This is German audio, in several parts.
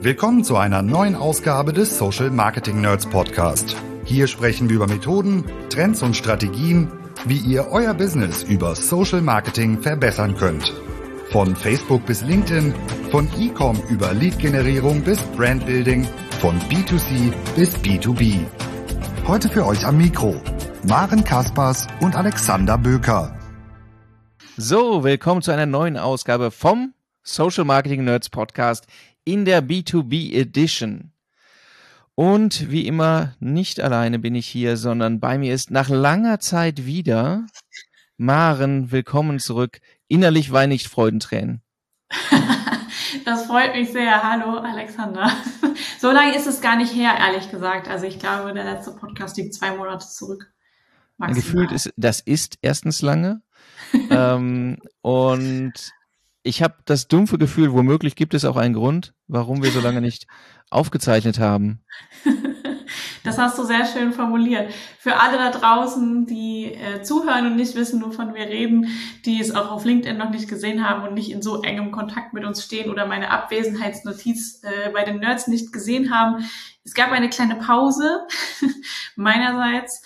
Willkommen zu einer neuen Ausgabe des Social Marketing Nerds Podcast. Hier sprechen wir über Methoden, Trends und Strategien, wie ihr euer Business über Social Marketing verbessern könnt. Von Facebook bis LinkedIn, von E-Com über Lead-Generierung bis Brandbuilding, von B2C bis B2B. Heute für euch am Mikro Maren Kaspers und Alexander Böker. So, willkommen zu einer neuen Ausgabe vom Social Marketing Nerds Podcast in der B2B Edition. Und wie immer, nicht alleine bin ich hier, sondern bei mir ist nach langer Zeit wieder Maren, willkommen zurück. Innerlich weine ich Freudentränen. Das freut mich sehr. Hallo Alexander. So lange ist es gar nicht her, ehrlich gesagt. Also ich glaube, der letzte Podcast liegt 2 Monate zurück. Maximal. Gefühlt ist, das ist erstens lange. Und ich habe das dumpfe Gefühl, womöglich gibt es auch einen Grund, warum wir so lange nicht aufgezeichnet haben. Das hast du sehr schön formuliert. Für alle da draußen, die zuhören und nicht wissen, wovon wir reden, die es auch auf LinkedIn noch nicht gesehen haben und nicht in so engem Kontakt mit uns stehen oder meine Abwesenheitsnotiz bei den Nerds nicht gesehen haben. Es gab eine kleine Pause meinerseits.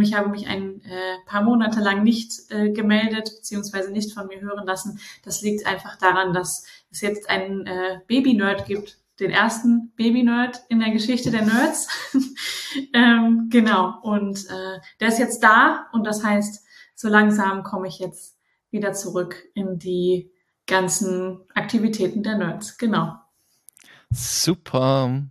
Ich habe mich ein paar Monate lang nicht gemeldet, beziehungsweise nicht von mir hören lassen. Das liegt einfach daran, dass es jetzt einen Baby-Nerd gibt, den ersten Baby-Nerd in der Geschichte der Nerds. Genau, und der ist jetzt da und das heißt, so langsam komme ich jetzt wieder zurück in die ganzen Aktivitäten der Nerds. Genau. Super.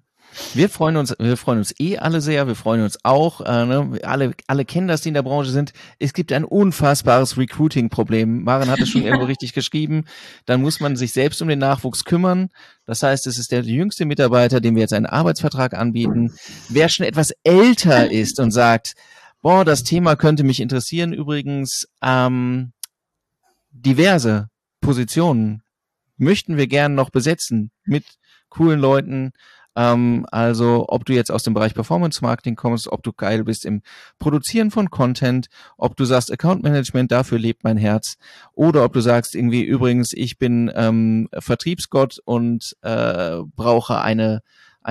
Wir freuen uns alle sehr, wir freuen uns auch, ne? Alle kennen das, die in der Branche sind. Es gibt ein unfassbares Recruiting-Problem. Maren hat es schon irgendwo richtig geschrieben. Dann muss man sich selbst um den Nachwuchs kümmern. Das heißt, es ist der jüngste Mitarbeiter, dem wir jetzt einen Arbeitsvertrag anbieten. Wer schon etwas älter ist und sagt, boah, das Thema könnte mich interessieren, übrigens diverse Positionen möchten wir gerne noch besetzen mit coolen Leuten. Also ob du jetzt aus dem Bereich Performance Marketing kommst, ob du geil bist im Produzieren von Content, ob du sagst Account Management, dafür lebt mein Herz, oder ob du sagst irgendwie übrigens, ich bin Vertriebsgott und brauche eine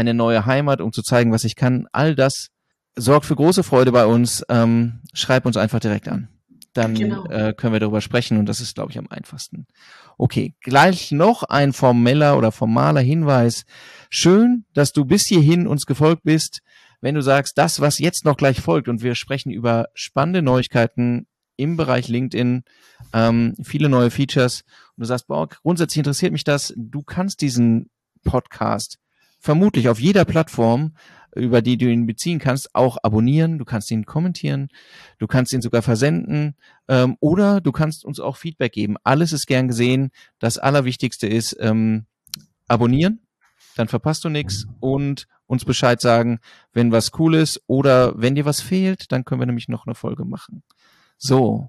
neue Heimat, um zu zeigen, was ich kann. All das sorgt für große Freude bei uns. Schreib uns einfach direkt an. Dann können wir darüber sprechen und das ist, glaube ich, am einfachsten. Okay, gleich noch ein formaler Hinweis. Schön, dass du bis hierhin uns gefolgt bist. Wenn du sagst, das, was jetzt noch gleich folgt, und wir sprechen über spannende Neuigkeiten im Bereich LinkedIn, viele neue Features, und du sagst, boah, grundsätzlich interessiert mich das, du kannst diesen Podcast vermutlich auf jeder Plattform, über die du ihn beziehen kannst, auch abonnieren, du kannst ihn kommentieren, du kannst ihn sogar versenden oder du kannst uns auch Feedback geben. Alles ist gern gesehen. Das Allerwichtigste ist abonnieren, dann verpasst du nichts, und uns Bescheid sagen, wenn was cool ist oder wenn dir was fehlt, dann können wir nämlich noch eine Folge machen. So,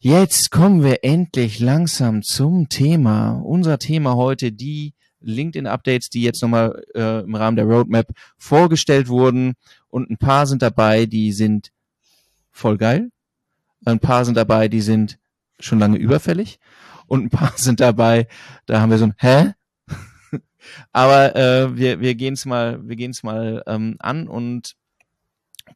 jetzt kommen wir endlich langsam zum Thema. Unser Thema heute, die LinkedIn-Updates, die jetzt nochmal im Rahmen der Roadmap vorgestellt wurden, und ein paar sind dabei, die sind voll geil, ein paar sind dabei, die sind schon lange überfällig, und ein paar sind dabei, da haben wir so ein Hä? Aber wir gehen's mal an und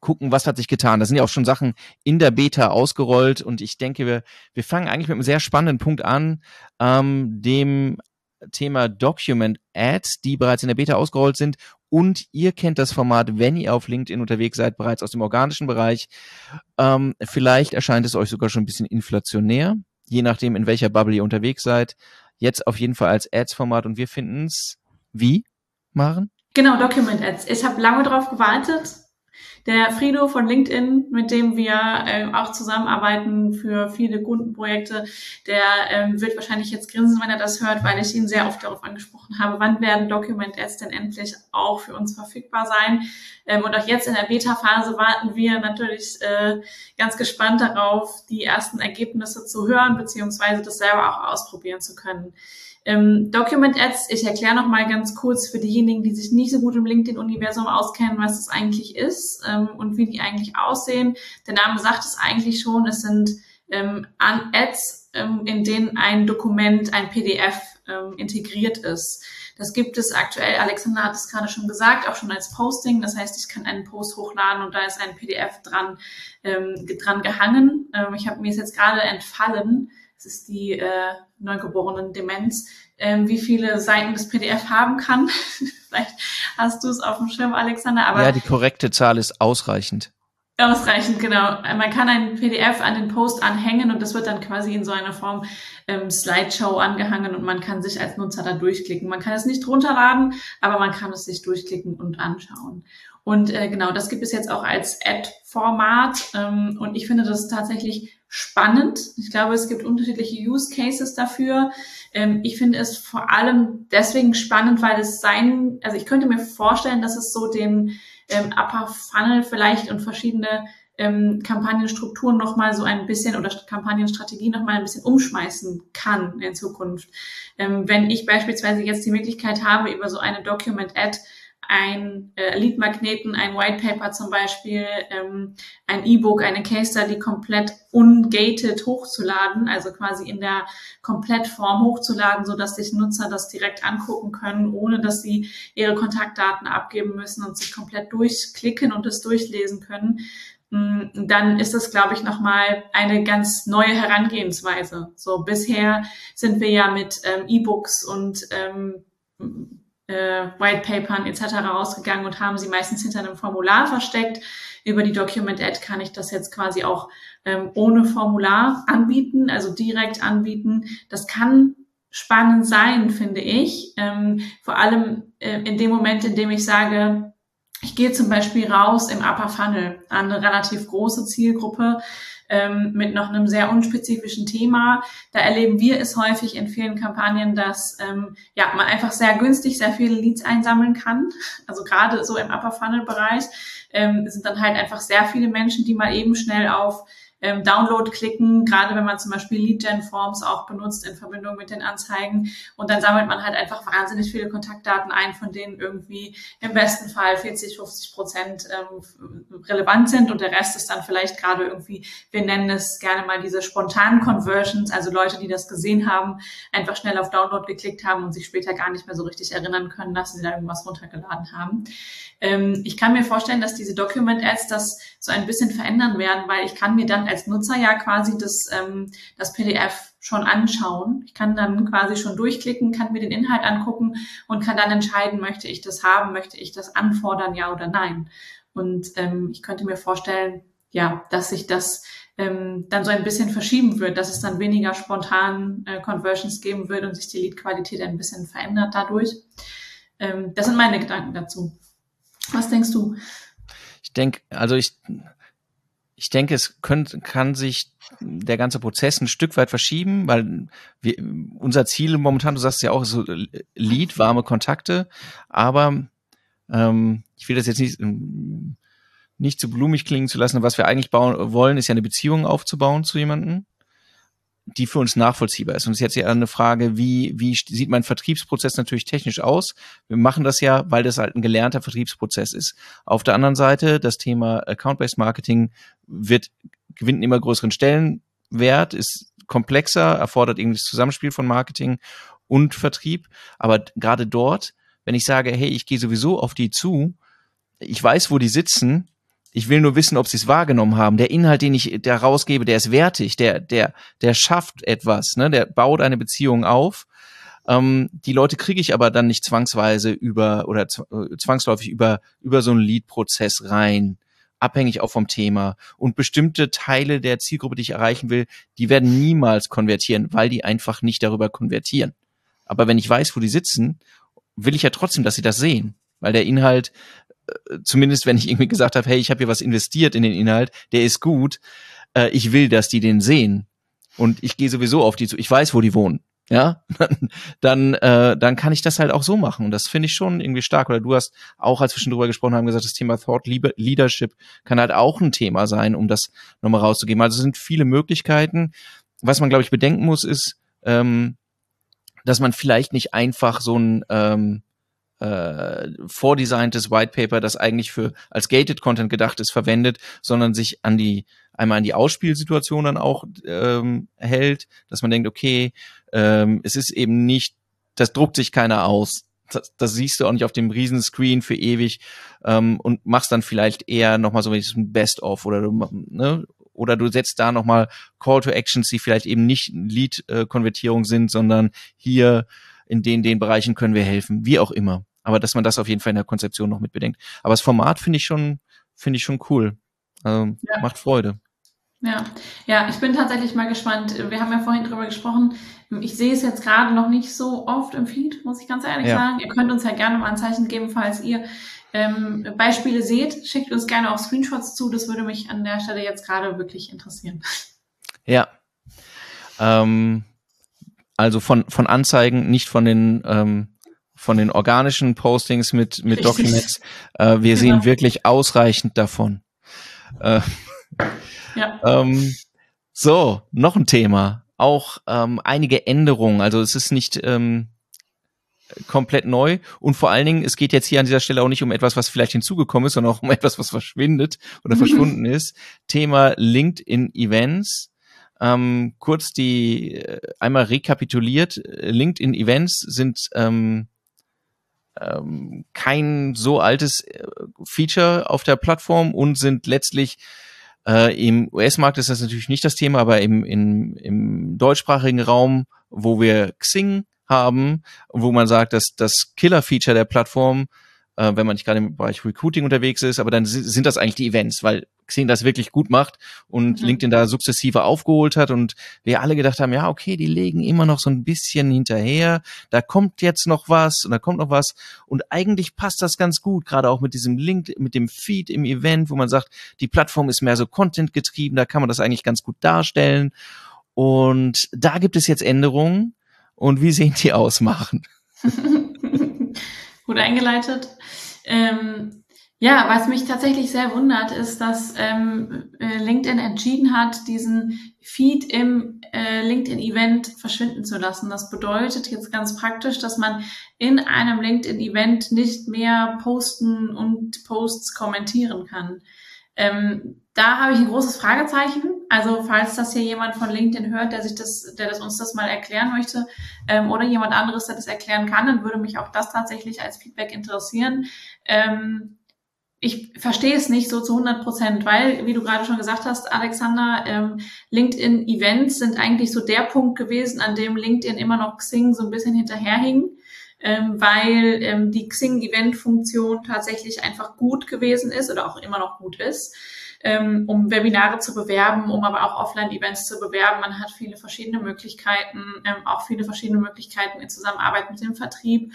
gucken, was hat sich getan. Das sind ja auch schon Sachen in der Beta ausgerollt, und ich denke, wir fangen eigentlich mit einem sehr spannenden Punkt an, dem Thema Document Ads, die bereits in der Beta ausgerollt sind, und ihr kennt das Format, wenn ihr auf LinkedIn unterwegs seid, bereits aus dem organischen Bereich. Vielleicht erscheint es euch sogar schon ein bisschen inflationär, je nachdem, in welcher Bubble ihr unterwegs seid. Jetzt auf jeden Fall als Ads-Format, und wir finden es wie, Maren? Genau, Document Ads. Ich habe lange drauf gewartet. Der Frido von LinkedIn, mit dem wir auch zusammenarbeiten für viele Kundenprojekte, der wird wahrscheinlich jetzt grinsen, wenn er das hört, weil ich ihn sehr oft darauf angesprochen habe, wann werden Document Ads denn endlich auch für uns verfügbar sein. Und auch jetzt in der Beta-Phase warten wir natürlich ganz gespannt darauf, die ersten Ergebnisse zu hören, beziehungsweise das selber auch ausprobieren zu können. Document Ads, ich erkläre nochmal ganz kurz für diejenigen, die sich nicht so gut im LinkedIn-Universum auskennen, was es eigentlich ist und wie die eigentlich aussehen. Der Name sagt es eigentlich schon, es sind Ads in denen ein Dokument, ein PDF integriert ist. Das gibt es aktuell, Alexander hat es gerade schon gesagt, auch schon als Posting. Das heißt, ich kann einen Post hochladen und da ist ein PDF dran gehangen. Mir ist jetzt gerade entfallen, das ist die Neugeborenen-Demenz, wie viele Seiten das PDF haben kann. Vielleicht hast du es auf dem Schirm, Alexander. Aber ja, die korrekte Zahl ist ausreichend. Ausreichend, genau. Man kann ein PDF an den Post anhängen und das wird dann quasi in so einer Form Slideshow angehangen und man kann sich als Nutzer da durchklicken. Man kann es nicht runterladen, aber man kann es sich durchklicken und anschauen. Und genau, das gibt es jetzt auch als Ad-Format und ich finde das tatsächlich spannend. Ich glaube, es gibt unterschiedliche Use-Cases dafür. Ich finde es vor allem deswegen spannend, weil es ich könnte mir vorstellen, dass es so den Upper Funnel vielleicht und verschiedene Kampagnenstrukturen nochmal so ein bisschen oder Kampagnenstrategie nochmal ein bisschen umschmeißen kann in Zukunft. Wenn ich beispielsweise jetzt die Möglichkeit habe, über so eine Document-Ad ein Lead-Magneten, ein Whitepaper zum Beispiel, ein E-Book, eine Case-Study komplett ungated hochzuladen, also quasi in der Komplettform hochzuladen, sodass sich Nutzer das direkt angucken können, ohne dass sie ihre Kontaktdaten abgeben müssen und sich komplett durchklicken und es durchlesen können, dann ist das, glaube ich, nochmal eine ganz neue Herangehensweise. So, bisher sind wir ja mit E-Books und Whitepapern etc. rausgegangen und haben sie meistens hinter einem Formular versteckt. Über die Document Ad kann ich das jetzt quasi auch ohne Formular anbieten, also direkt anbieten. Das kann spannend sein, finde ich. Vor allem in dem Moment, in dem ich sage, ich gehe zum Beispiel raus im Upper Funnel an eine relativ große Zielgruppe mit noch einem sehr unspezifischen Thema. Da erleben wir es häufig in vielen Kampagnen, dass man einfach sehr günstig sehr viele Leads einsammeln kann. Also gerade so im Upper Funnel Bereich sind dann halt einfach sehr viele Menschen, die mal eben schnell auf Download klicken, gerade wenn man zum Beispiel Lead-Gen-Forms auch benutzt in Verbindung mit den Anzeigen. Und dann sammelt man halt einfach wahnsinnig viele Kontaktdaten ein, von denen irgendwie im besten Fall 40-50% relevant sind. Und der Rest ist dann vielleicht gerade irgendwie, wir nennen es gerne mal diese spontanen Conversions, also Leute, die das gesehen haben, einfach schnell auf Download geklickt haben und sich später gar nicht mehr so richtig erinnern können, dass sie da irgendwas runtergeladen haben. Ich kann mir vorstellen, dass diese Document-Ads das so ein bisschen verändern werden, weil ich kann mir dann als Nutzer ja quasi das PDF schon anschauen. Ich kann dann quasi schon durchklicken, kann mir den Inhalt angucken und kann dann entscheiden, möchte ich das haben, möchte ich das anfordern, ja oder nein. Und ich könnte mir vorstellen, ja, dass sich das dann so ein bisschen verschieben wird, dass es dann weniger spontan Conversions geben wird und sich die Lead-Qualität ein bisschen verändert dadurch. Das sind meine Gedanken dazu. Was denkst du? Ich denke, es kann sich der ganze Prozess ein Stück weit verschieben, weil unser Ziel momentan, du sagst ja auch, so Lead, warme Kontakte, aber ich will das jetzt nicht zu blumig klingen zu lassen. Was wir eigentlich wollen, ist ja eine Beziehung aufzubauen zu jemandem, die für uns nachvollziehbar ist. Und es ist jetzt ja eine Frage, wie sieht mein Vertriebsprozess natürlich technisch aus? Wir machen das ja, weil das halt ein gelernter Vertriebsprozess ist. Auf der anderen Seite, das Thema Account-Based Marketing gewinnt einen immer größeren Stellenwert, ist komplexer, erfordert irgendwie das Zusammenspiel von Marketing und Vertrieb. Aber gerade dort, wenn ich sage, hey, ich gehe sowieso auf die zu, ich weiß, wo die sitzen, ich will nur wissen, ob sie es wahrgenommen haben. Der Inhalt, den ich da rausgebe, der ist wertig, der schafft etwas, ne? Der baut eine Beziehung auf. Die Leute kriege ich aber dann nicht zwangsweise zwangsläufig über so einen Lead-Prozess rein, abhängig auch vom Thema. Und bestimmte Teile der Zielgruppe, die ich erreichen will, die werden niemals konvertieren, weil die einfach nicht darüber konvertieren. Aber wenn ich weiß, wo die sitzen, will ich ja trotzdem, dass sie das sehen, weil der Inhalt, zumindest wenn ich irgendwie gesagt habe, hey, ich habe hier was investiert in den Inhalt, der ist gut, ich will, dass die den sehen und ich gehe sowieso auf die zu, ich weiß, wo die wohnen, ja, dann kann ich das halt auch so machen und das finde ich schon irgendwie stark. Oder du hast auch, als wir schon drüber gesprochen haben, gesagt, das Thema Thought Leadership kann halt auch ein Thema sein, um das nochmal rauszugeben. Also es sind viele Möglichkeiten. Was man, glaube ich, bedenken muss, ist, dass man vielleicht nicht einfach so ein vordesigntes Whitepaper, das eigentlich als Gated Content gedacht ist, verwendet, sondern sich an die einmal an die Ausspielsituation dann auch hält, dass man denkt, okay, es ist eben nicht, das druckt sich keiner aus. Das siehst du auch nicht auf dem Riesenscreen für ewig und machst dann vielleicht eher nochmal so ein Best-of oder du setzt da nochmal Call-to-Actions, die vielleicht eben nicht Lead-Konvertierung sind, sondern hier in den Bereichen können wir helfen, wie auch immer. Aber dass man das auf jeden Fall in der Konzeption noch mit bedenkt. Aber das Format finde ich schon cool. Ja. Macht Freude. Ja, ich bin tatsächlich mal gespannt. Wir haben ja vorhin drüber gesprochen. Ich sehe es jetzt gerade noch nicht so oft im Feed, muss ich ganz ehrlich sagen. Ihr könnt uns ja gerne mal ein Zeichen geben, falls ihr Beispiele seht. Schickt uns gerne auch Screenshots zu. Das würde mich an der Stelle jetzt gerade wirklich interessieren. Ja. Also von Anzeigen, nicht von den organischen Postings mit Documents. Wir sehen wirklich ausreichend davon. So, noch ein Thema. Auch einige Änderungen. Also es ist nicht komplett neu. Und vor allen Dingen, es geht jetzt hier an dieser Stelle auch nicht um etwas, was vielleicht hinzugekommen ist, sondern auch um etwas, was verschwindet oder verschwunden ist. Thema LinkedIn Events. Kurz einmal rekapituliert. LinkedIn Events sind kein so altes Feature auf der Plattform und sind letztlich im US-Markt ist das natürlich nicht das Thema, aber im deutschsprachigen Raum, wo wir Xing haben, wo man sagt, dass das Killer-Feature der Plattform, wenn man nicht gerade im Bereich Recruiting unterwegs ist, aber dann sind das eigentlich die Events, weil Xing das wirklich gut macht und LinkedIn da sukzessive aufgeholt hat und wir alle gedacht haben, ja, okay, die legen immer noch so ein bisschen hinterher, da kommt jetzt noch was und da kommt noch was und eigentlich passt das ganz gut, gerade auch mit diesem Link, mit dem Feed im Event, wo man sagt, die Plattform ist mehr so Content getrieben, da kann man das eigentlich ganz gut darstellen und da gibt es jetzt Änderungen und wie sehen die aus, Maren? Gut eingeleitet. Ja, was mich tatsächlich sehr wundert, ist, dass LinkedIn entschieden hat, diesen Feed im LinkedIn-Event verschwinden zu lassen. Das bedeutet jetzt ganz praktisch, dass man in einem LinkedIn-Event nicht mehr posten und Posts kommentieren kann. Da habe ich ein großes Fragezeichen. Also falls das hier jemand von LinkedIn hört, der uns das mal erklären möchte, oder jemand anderes, der das erklären kann, dann würde mich auch das tatsächlich als Feedback interessieren. Ich verstehe es nicht so zu 100%, weil, wie du gerade schon gesagt hast, Alexander, LinkedIn Events sind eigentlich so der Punkt gewesen, an dem LinkedIn immer noch Xing so ein bisschen hinterherhing. Weil die Xing-Event-Funktion tatsächlich einfach gut gewesen ist oder auch immer noch gut ist, um Webinare zu bewerben, um aber auch Offline-Events zu bewerben. Man hat viele verschiedene Möglichkeiten, auch viele verschiedene Möglichkeiten in Zusammenarbeit mit dem Vertrieb.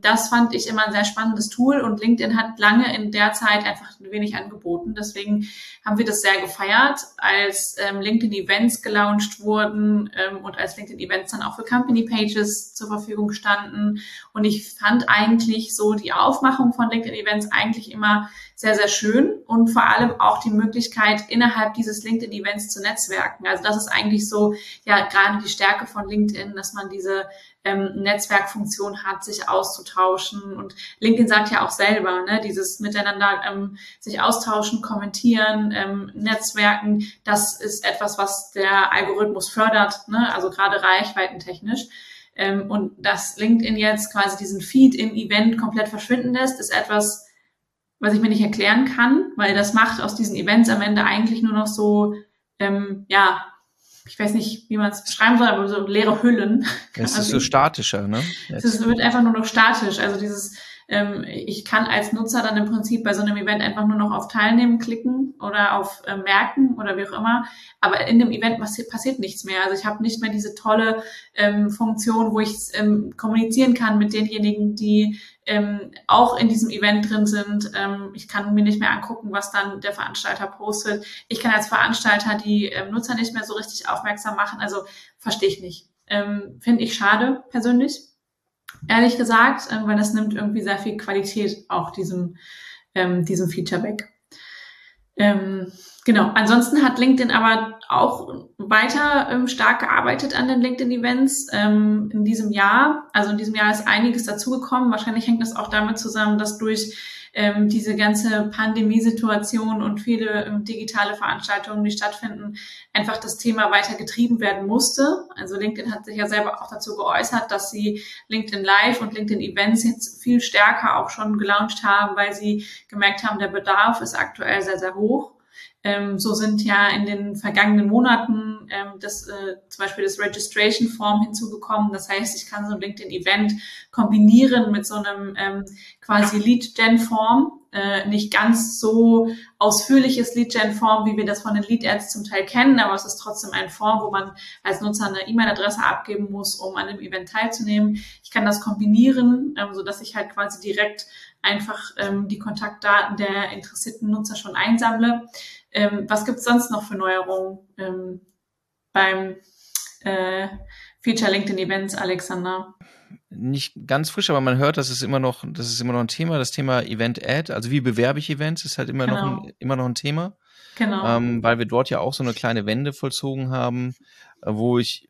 Das fand ich immer ein sehr spannendes Tool und LinkedIn hat lange in der Zeit einfach wenig angeboten. Deswegen haben wir das sehr gefeiert, als LinkedIn-Events gelauncht wurden und als LinkedIn-Events dann auch für Company-Pages zur Verfügung standen. Und ich fand eigentlich so die Aufmachung von LinkedIn-Events eigentlich immer sehr, sehr schön und vor allem auch die Möglichkeit, innerhalb dieses LinkedIn-Events zu netzwerken. Also das ist eigentlich so, ja, gerade die Stärke von LinkedIn, dass man diese Netzwerkfunktion hat, sich auszutauschen. Und LinkedIn sagt ja auch selber, ne, dieses Miteinander sich austauschen, kommentieren, netzwerken, das ist etwas, was der Algorithmus fördert, ne? Also gerade reichweitentechnisch. Und dass LinkedIn jetzt quasi diesen Feed im Event komplett verschwinden lässt, ist etwas, was ich mir nicht erklären kann, weil das macht aus diesen Events am Ende eigentlich nur noch so, ich weiß nicht, wie man es beschreiben soll, aber so leere Hüllen. Es ist so statischer, ne? Es wird einfach nur noch statisch. Also dieses, ich kann als Nutzer dann im Prinzip bei so einem Event einfach nur noch auf Teilnehmen klicken oder auf Merken oder wie auch immer. Aber in dem Event passiert nichts mehr. Also ich habe nicht mehr diese tolle Funktion, wo ich kommunizieren kann mit denjenigen, die auch in diesem Event drin sind. Ich kann mir nicht mehr angucken, was dann der Veranstalter postet. Ich kann als Veranstalter die Nutzer nicht mehr so richtig aufmerksam machen. Also verstehe ich nicht. Finde ich schade persönlich. Ehrlich gesagt, weil das nimmt irgendwie sehr viel Qualität auch diesem Feature weg. Genau, ansonsten hat LinkedIn aber auch weiter stark gearbeitet an den LinkedIn-Events in diesem Jahr. Also in diesem Jahr ist einiges dazugekommen. Wahrscheinlich hängt das auch damit zusammen, dass durch diese ganze Pandemiesituation und viele digitale Veranstaltungen, die stattfinden, einfach das Thema weiter getrieben werden musste. Also LinkedIn hat sich ja selber auch dazu geäußert, dass sie LinkedIn Live und LinkedIn Events jetzt viel stärker auch schon gelauncht haben, weil sie gemerkt haben, der Bedarf ist aktuell sehr, sehr hoch. So sind ja in den vergangenen Monaten zum Beispiel das Registration Form hinzugekommen. Das heißt, ich kann so ein LinkedIn-Event kombinieren mit so einem quasi Lead-Gen-Form. Nicht ganz so ausführliches Lead-Gen-Form, wie wir das von den Lead-Ads zum Teil kennen, aber es ist trotzdem ein Form, wo man als Nutzer eine E-Mail-Adresse abgeben muss, um an dem Event teilzunehmen. Ich kann das kombinieren, sodass ich halt quasi direkt einfach die Kontaktdaten der interessierten Nutzer schon einsammle. Was gibt's sonst noch für Neuerungen beim Feature LinkedIn Events, Alexander? Nicht ganz frisch, aber man hört, das ist immer noch ein Thema. Das Thema Event Ad, also wie bewerbe ich Events, ist halt immer noch ein Thema. Genau. Weil wir dort ja auch so eine kleine Wende vollzogen haben, wo ich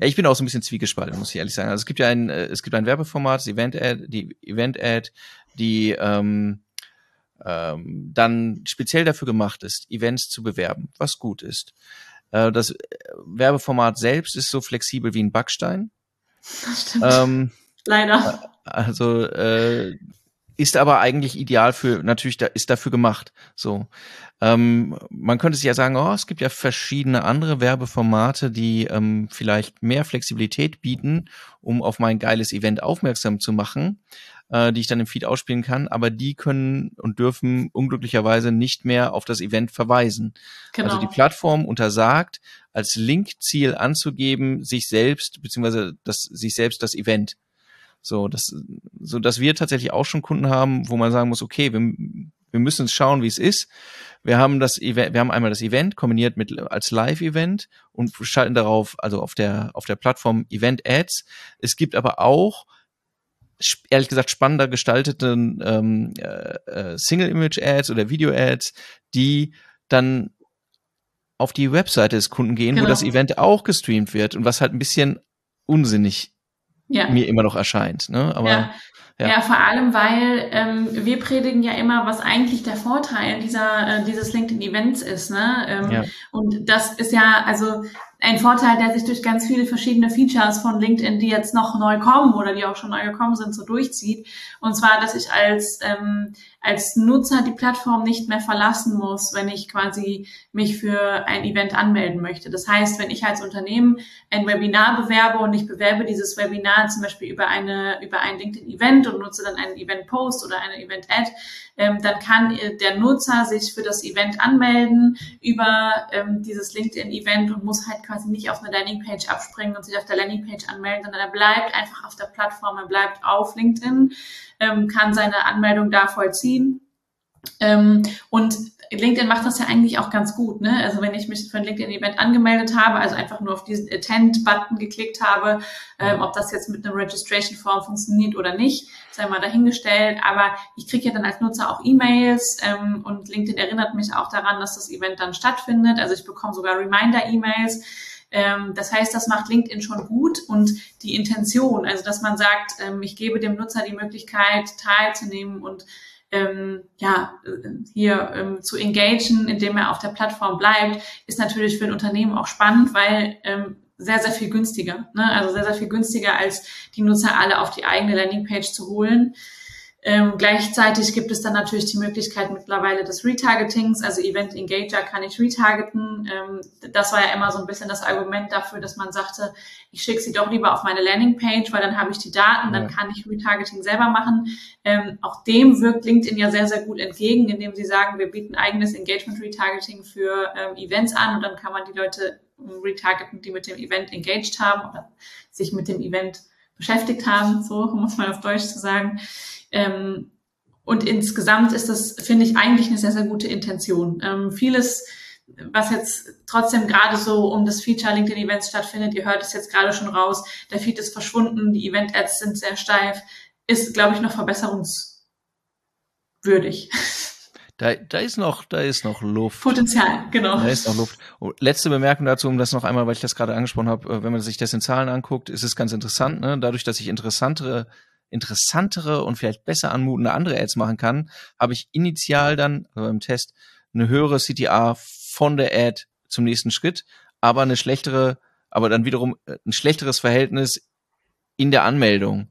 ich bin auch so ein bisschen zwiegespalten, muss ich ehrlich sagen. Also es gibt ein Werbeformat, die Event Ad, die dann speziell dafür gemacht ist, Events zu bewerben, was gut ist. Das Werbeformat selbst ist so flexibel wie ein Backstein. Das stimmt. Leider. Also ist aber eigentlich ideal für, natürlich ist dafür gemacht. So, man könnte sich ja sagen, es gibt ja verschiedene andere Werbeformate, die vielleicht mehr Flexibilität bieten, um auf mein geiles Event aufmerksam zu machen, die ich dann im Feed ausspielen kann, aber die können und dürfen unglücklicherweise nicht mehr auf das Event verweisen. Genau. Also die Plattform untersagt, als Linkziel anzugeben, sich selbst, beziehungsweise das Event. So dass wir tatsächlich auch schon Kunden haben, wo man sagen muss, okay, wir müssen uns schauen, wie es ist. Wir haben einmal das Event kombiniert mit als Live-Event und schalten darauf, also auf der Plattform Event-Ads. Es gibt aber auch ehrlich gesagt spannender gestaltete Single-Image-Ads oder Video-Ads, die dann auf die Webseite des Kunden gehen, genau, wo das Event auch gestreamt wird und was halt ein bisschen unsinnig ist. Ja. Mir immer noch erscheint. Ne? Aber, ja, vor allem, weil wir predigen ja immer, was eigentlich der Vorteil dieses LinkedIn-Events ist. Ne? Und das ist ja also ein Vorteil, der sich durch ganz viele verschiedene Features von LinkedIn, die jetzt noch neu kommen oder die auch schon neu gekommen sind, so durchzieht. Und zwar, dass ich als Nutzer die Plattform nicht mehr verlassen muss, wenn ich quasi mich für ein Event anmelden möchte. Das heißt, wenn ich als Unternehmen ein Webinar bewerbe und ich bewerbe dieses Webinar zum Beispiel über ein LinkedIn-Event und nutze dann einen Event-Post oder eine Event-Ad, dann kann der Nutzer sich für das Event anmelden über dieses LinkedIn-Event und muss halt quasi nicht auf eine Landingpage abspringen und sich auf der Landingpage anmelden, sondern er bleibt einfach auf der Plattform, er bleibt auf LinkedIn, kann seine Anmeldung da vollziehen. Und LinkedIn macht das ja eigentlich auch ganz gut, ne? Also wenn ich mich für ein LinkedIn-Event angemeldet habe, also einfach nur auf diesen Attend-Button geklickt habe, ob das jetzt mit einem Registration-Form funktioniert oder nicht, sei mal dahingestellt, aber ich kriege ja dann als Nutzer auch E-Mails und LinkedIn erinnert mich auch daran, dass das Event dann stattfindet, also ich bekomme sogar Reminder-E-Mails. Das heißt, das macht LinkedIn schon gut und die Intention, also dass man sagt, ich gebe dem Nutzer die Möglichkeit, teilzunehmen und zu engagen, indem er auf der Plattform bleibt, ist natürlich für ein Unternehmen auch spannend, weil sehr, sehr viel günstiger, ne? Also sehr, sehr viel günstiger, als die Nutzer alle auf die eigene Landingpage zu holen. Gleichzeitig gibt es dann natürlich die Möglichkeit mittlerweile des Retargetings, also Event Engager kann ich retargeten. Das war ja immer so ein bisschen das Argument dafür, dass man sagte, ich schicke sie doch lieber auf meine Landingpage, weil dann habe ich die Daten, dann kann ich Retargeting selber machen. Auch dem wirkt LinkedIn ja sehr, sehr gut entgegen, indem sie sagen, wir bieten eigenes Engagement Retargeting für Events an und dann kann man die Leute retargeten, die mit dem Event engaged haben oder sich mit dem Event beschäftigt haben, so muss man auf Deutsch zu sagen. Und insgesamt ist das, finde ich, eigentlich eine sehr, sehr gute Intention. Vieles, was jetzt trotzdem gerade so um das Feature LinkedIn Events stattfindet, ihr hört es jetzt gerade schon raus, der Feed ist verschwunden, die Event Ads sind sehr steif, ist, glaube ich, noch verbesserungswürdig. Da ist noch Luft. Potenzial, genau. Da ist noch Luft. Letzte Bemerkung dazu, um das noch einmal, weil ich das gerade angesprochen habe, wenn man sich das in Zahlen anguckt, ist es ganz interessant, ne? Dadurch, dass ich interessantere interessantere und vielleicht besser anmutende andere Ads machen kann, habe ich initial dann, also im Test, eine höhere CTA von der Ad zum nächsten Schritt, aber eine schlechtere, aber dann wiederum ein schlechteres Verhältnis in der Anmeldung.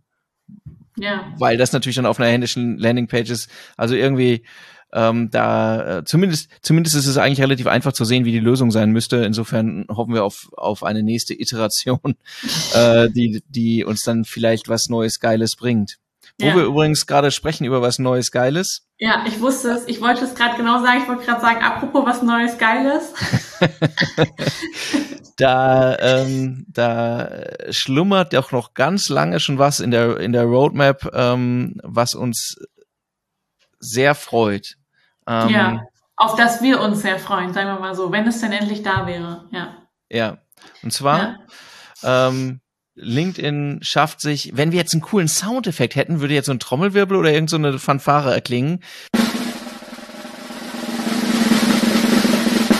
Ja. Weil das natürlich dann auf einer händischen Landingpage ist. Also irgendwie zumindest ist es eigentlich relativ einfach zu sehen, wie die Lösung sein müsste. Insofern hoffen wir auf eine nächste Iteration, die uns dann vielleicht was Neues, Geiles bringt. Ja. Wo wir übrigens gerade sprechen über was Neues, Geiles. Ja, ich wusste es. Ich wollte es gerade genau sagen. Ich wollte gerade sagen, apropos was Neues, Geiles. Da schlummert doch noch ganz lange schon was in der Roadmap, was uns sehr freut. Ja, auf das wir uns sehr freuen, sagen wir mal so, wenn es denn endlich da wäre. Ja. Und zwar LinkedIn schafft sich, wenn wir jetzt einen coolen Soundeffekt hätten, würde jetzt so ein Trommelwirbel oder irgend so eine Fanfare erklingen.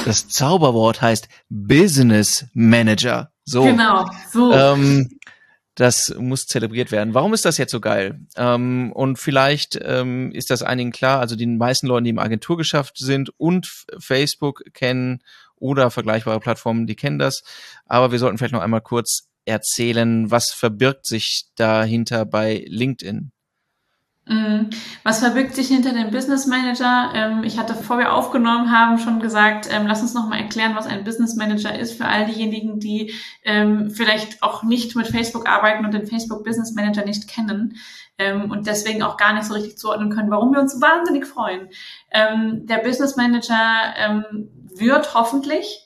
Das Zauberwort heißt Business Manager. So. Genau, so. Das muss zelebriert werden. Warum ist das jetzt so geil? Und vielleicht ist das einigen klar, also den meisten Leuten, die im Agenturgeschäft sind und Facebook kennen oder vergleichbare Plattformen, die kennen das. Aber wir sollten vielleicht noch einmal kurz erzählen, was verbirgt sich dahinter bei LinkedIn? Was verbirgt sich hinter dem Business Manager? Ich hatte, bevor wir aufgenommen haben, schon gesagt, lass uns nochmal erklären, was ein Business Manager ist für all diejenigen, die vielleicht auch nicht mit Facebook arbeiten und den Facebook Business Manager nicht kennen und deswegen auch gar nicht so richtig zuordnen können, warum wir uns so wahnsinnig freuen. Der Business Manager wird hoffentlich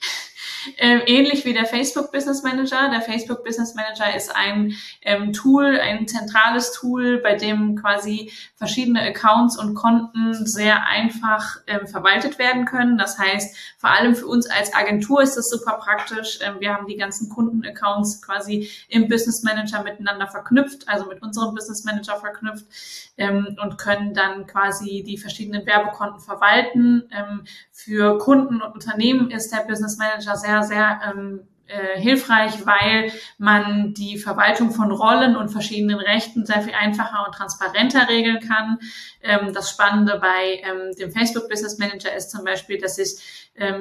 ähnlich wie der Facebook Business Manager. Der Facebook Business Manager ist ein Tool, ein zentrales Tool, bei dem quasi verschiedene Accounts und Konten sehr einfach verwaltet werden können. Das heißt, vor allem für uns als Agentur ist das super praktisch. Wir haben die ganzen Kundenaccounts quasi im Business Manager miteinander verknüpft, also mit unserem Business Manager verknüpft und können dann quasi die verschiedenen Werbekonten verwalten. Für Kunden und Unternehmen ist der Business Manager sehr hilfreich, weil man die Verwaltung von Rollen und verschiedenen Rechten sehr viel einfacher und transparenter regeln kann. Das Spannende bei dem Facebook Business Manager ist zum Beispiel, dass ich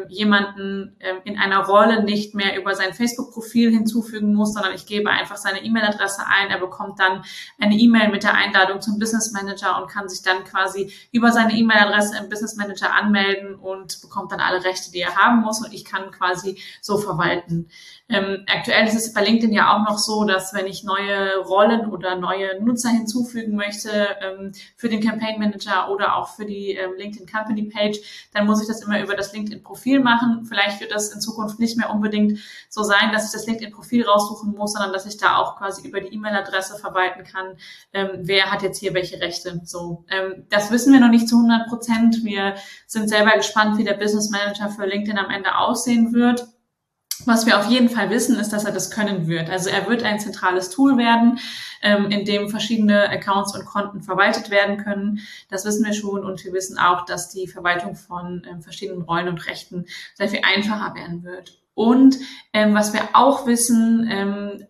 jemanden in einer Rolle nicht mehr über sein Facebook-Profil hinzufügen muss, sondern ich gebe einfach seine E-Mail-Adresse ein. Er bekommt dann eine E-Mail mit der Einladung zum Business Manager und kann sich dann quasi über seine E-Mail-Adresse im Business Manager anmelden und bekommt dann alle Rechte, die er haben muss, und ich kann quasi so verwalten. Aktuell ist es bei LinkedIn ja auch noch so, dass wenn ich neue Rollen oder neue Nutzer hinzufügen möchte für den Campaign Manager oder auch für die LinkedIn Company Page, dann muss ich das immer über das LinkedIn-Profil machen. Vielleicht wird das in Zukunft nicht mehr unbedingt so sein, dass ich das LinkedIn-Profil raussuchen muss, sondern dass ich da auch quasi über die E-Mail-Adresse verwalten kann, wer hat jetzt hier welche Rechte. So, das wissen wir noch nicht zu 100%. Wir sind selber gespannt, wie der Business Manager für LinkedIn am Ende aussehen wird. Was wir auf jeden Fall wissen, ist, dass er das können wird. Also er wird ein zentrales Tool werden, in dem verschiedene Accounts und Konten verwaltet werden können. Das wissen wir schon, und wir wissen auch, dass die Verwaltung von verschiedenen Rollen und Rechten sehr viel einfacher werden wird. Und was wir auch wissen,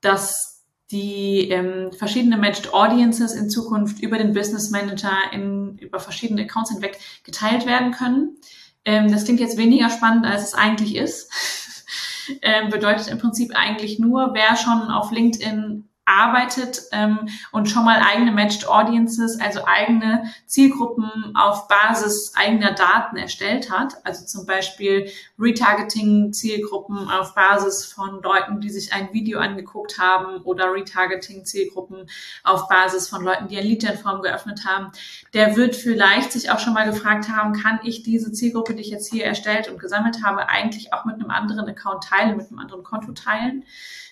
dass die verschiedene Matched Audiences in Zukunft über den Business Manager über verschiedene Accounts hinweg geteilt werden können. Das klingt jetzt weniger spannend, als es eigentlich ist. Bedeutet im Prinzip eigentlich nur, wer schon auf LinkedIn arbeitet und schon mal eigene Matched Audiences, also eigene Zielgruppen auf Basis eigener Daten erstellt hat, also zum Beispiel Retargeting-Zielgruppen auf Basis von Leuten, die sich ein Video angeguckt haben, oder Retargeting-Zielgruppen auf Basis von Leuten, die eine Lead-Gen-Form geöffnet haben, der wird vielleicht sich auch schon mal gefragt haben, kann ich diese Zielgruppe, die ich jetzt hier erstellt und gesammelt habe, eigentlich auch mit einem anderen Account teilen, mit einem anderen Konto teilen?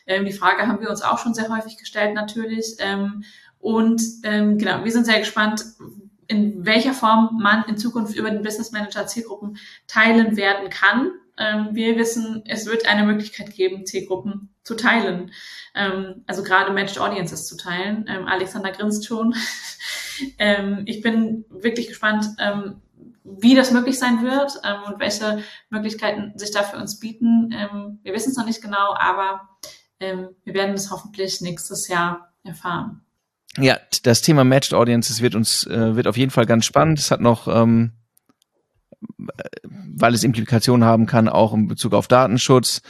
Die Frage haben wir uns auch schon sehr häufig gestellt, natürlich. Genau, wir sind sehr gespannt, in welcher Form man in Zukunft über den Business Manager Zielgruppen teilen werden kann. Wir wissen, es wird eine Möglichkeit geben, Zielgruppen zu teilen. Also gerade Matched Audiences zu teilen. Alexander grinst schon. Ich bin wirklich gespannt, wie das möglich sein wird und welche Möglichkeiten sich da für uns bieten. Wir wissen es noch nicht genau, aber wir werden es hoffentlich nächstes Jahr erfahren. Ja, das Thema Matched Audiences wird auf jeden Fall ganz spannend. Es hat noch, weil es Implikationen haben kann, auch in Bezug auf Datenschutz.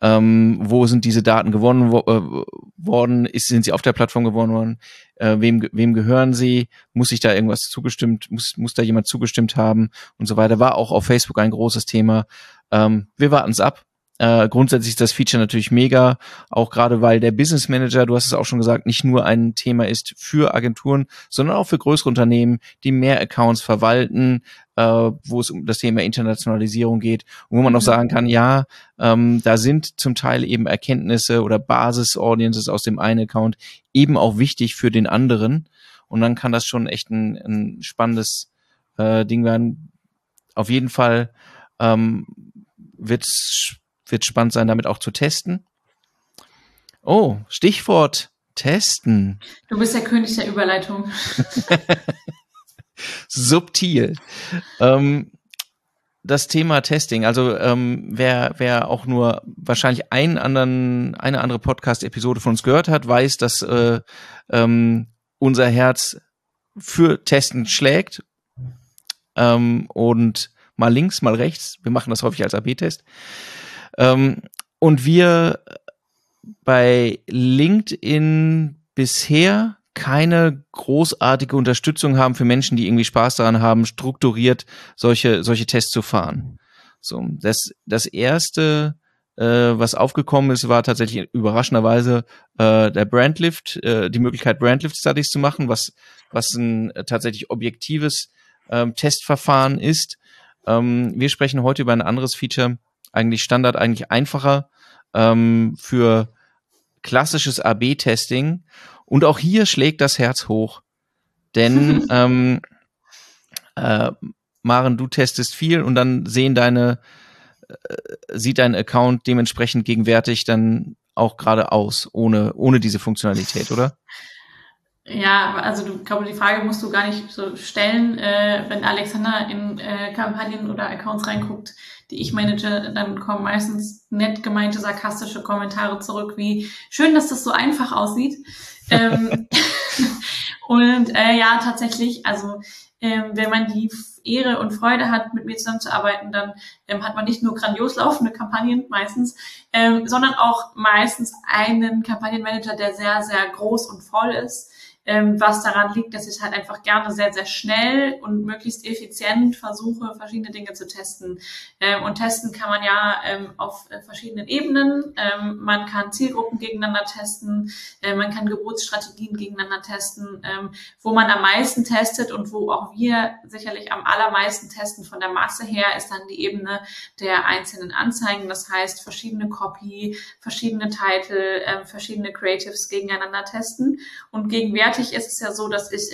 Wo sind diese Daten gewonnen worden? Sind sie auf der Plattform gewonnen worden? Wem gehören sie? Muss sich da irgendwas zugestimmt? Muss da jemand zugestimmt haben? Und so weiter. War auch auf Facebook ein großes Thema. Wir warten es ab. Grundsätzlich ist das Feature natürlich mega, auch gerade weil der Business Manager, du hast es auch schon gesagt, nicht nur ein Thema ist für Agenturen, sondern auch für größere Unternehmen, die mehr Accounts verwalten, wo es um das Thema Internationalisierung geht, und wo man auch sagen kann, ja, da sind zum Teil eben Erkenntnisse oder Basis-Audiences aus dem einen Account eben auch wichtig für den anderen, und dann kann das schon echt ein spannendes Ding werden. Auf jeden Fall wird spannend sein, damit auch zu testen. Oh, Stichwort testen. Du bist der König der Überleitung. Subtil. Das Thema Testing, also wer auch nur wahrscheinlich eine andere Podcast-Episode von uns gehört hat, weiß, dass unser Herz für Testen schlägt, und mal links, mal rechts. Wir machen das häufig als A/B-Test. Und wir bei LinkedIn bisher keine großartige Unterstützung haben für Menschen, die irgendwie Spaß daran haben, strukturiert solche Tests zu fahren. So, das erste, was aufgekommen ist, war tatsächlich überraschenderweise der Brandlift, die Möglichkeit, Brandlift-Studies zu machen, was ein tatsächlich objektives Testverfahren ist. Wir sprechen heute über ein anderes Feature, eigentlich Standard, eigentlich einfacher, für klassisches A/B-Testing. Und auch hier schlägt das Herz hoch. Denn Maren, du testest viel, und dann sieht dein Account dementsprechend gegenwärtig dann auch gerade aus, ohne diese Funktionalität, oder? Ja, also ich glaube, die Frage musst du gar nicht so stellen. Wenn Alexander in Kampagnen oder Accounts reinguckt, die ich manage, dann kommen meistens nett gemeinte, sarkastische Kommentare zurück wie: schön, dass das so einfach aussieht. Und ja, tatsächlich, also wenn man die Ehre und Freude hat, mit mir zusammenzuarbeiten, dann hat man nicht nur grandios laufende Kampagnen meistens, sondern auch meistens einen Kampagnenmanager, der sehr, sehr groß und voll ist. Was daran liegt, dass ich halt einfach gerne sehr, sehr schnell und möglichst effizient versuche, verschiedene Dinge zu testen. Und testen kann man ja auf verschiedenen Ebenen. Man kann Zielgruppen gegeneinander testen, man kann Geburtsstrategien gegeneinander testen. Wo man am meisten testet und wo auch wir sicherlich am allermeisten testen von der Masse her, ist dann die Ebene der einzelnen Anzeigen. Das heißt, verschiedene Copy, verschiedene Titel, verschiedene Creatives gegeneinander testen. Und gegenwärtig ist es ja so, dass ich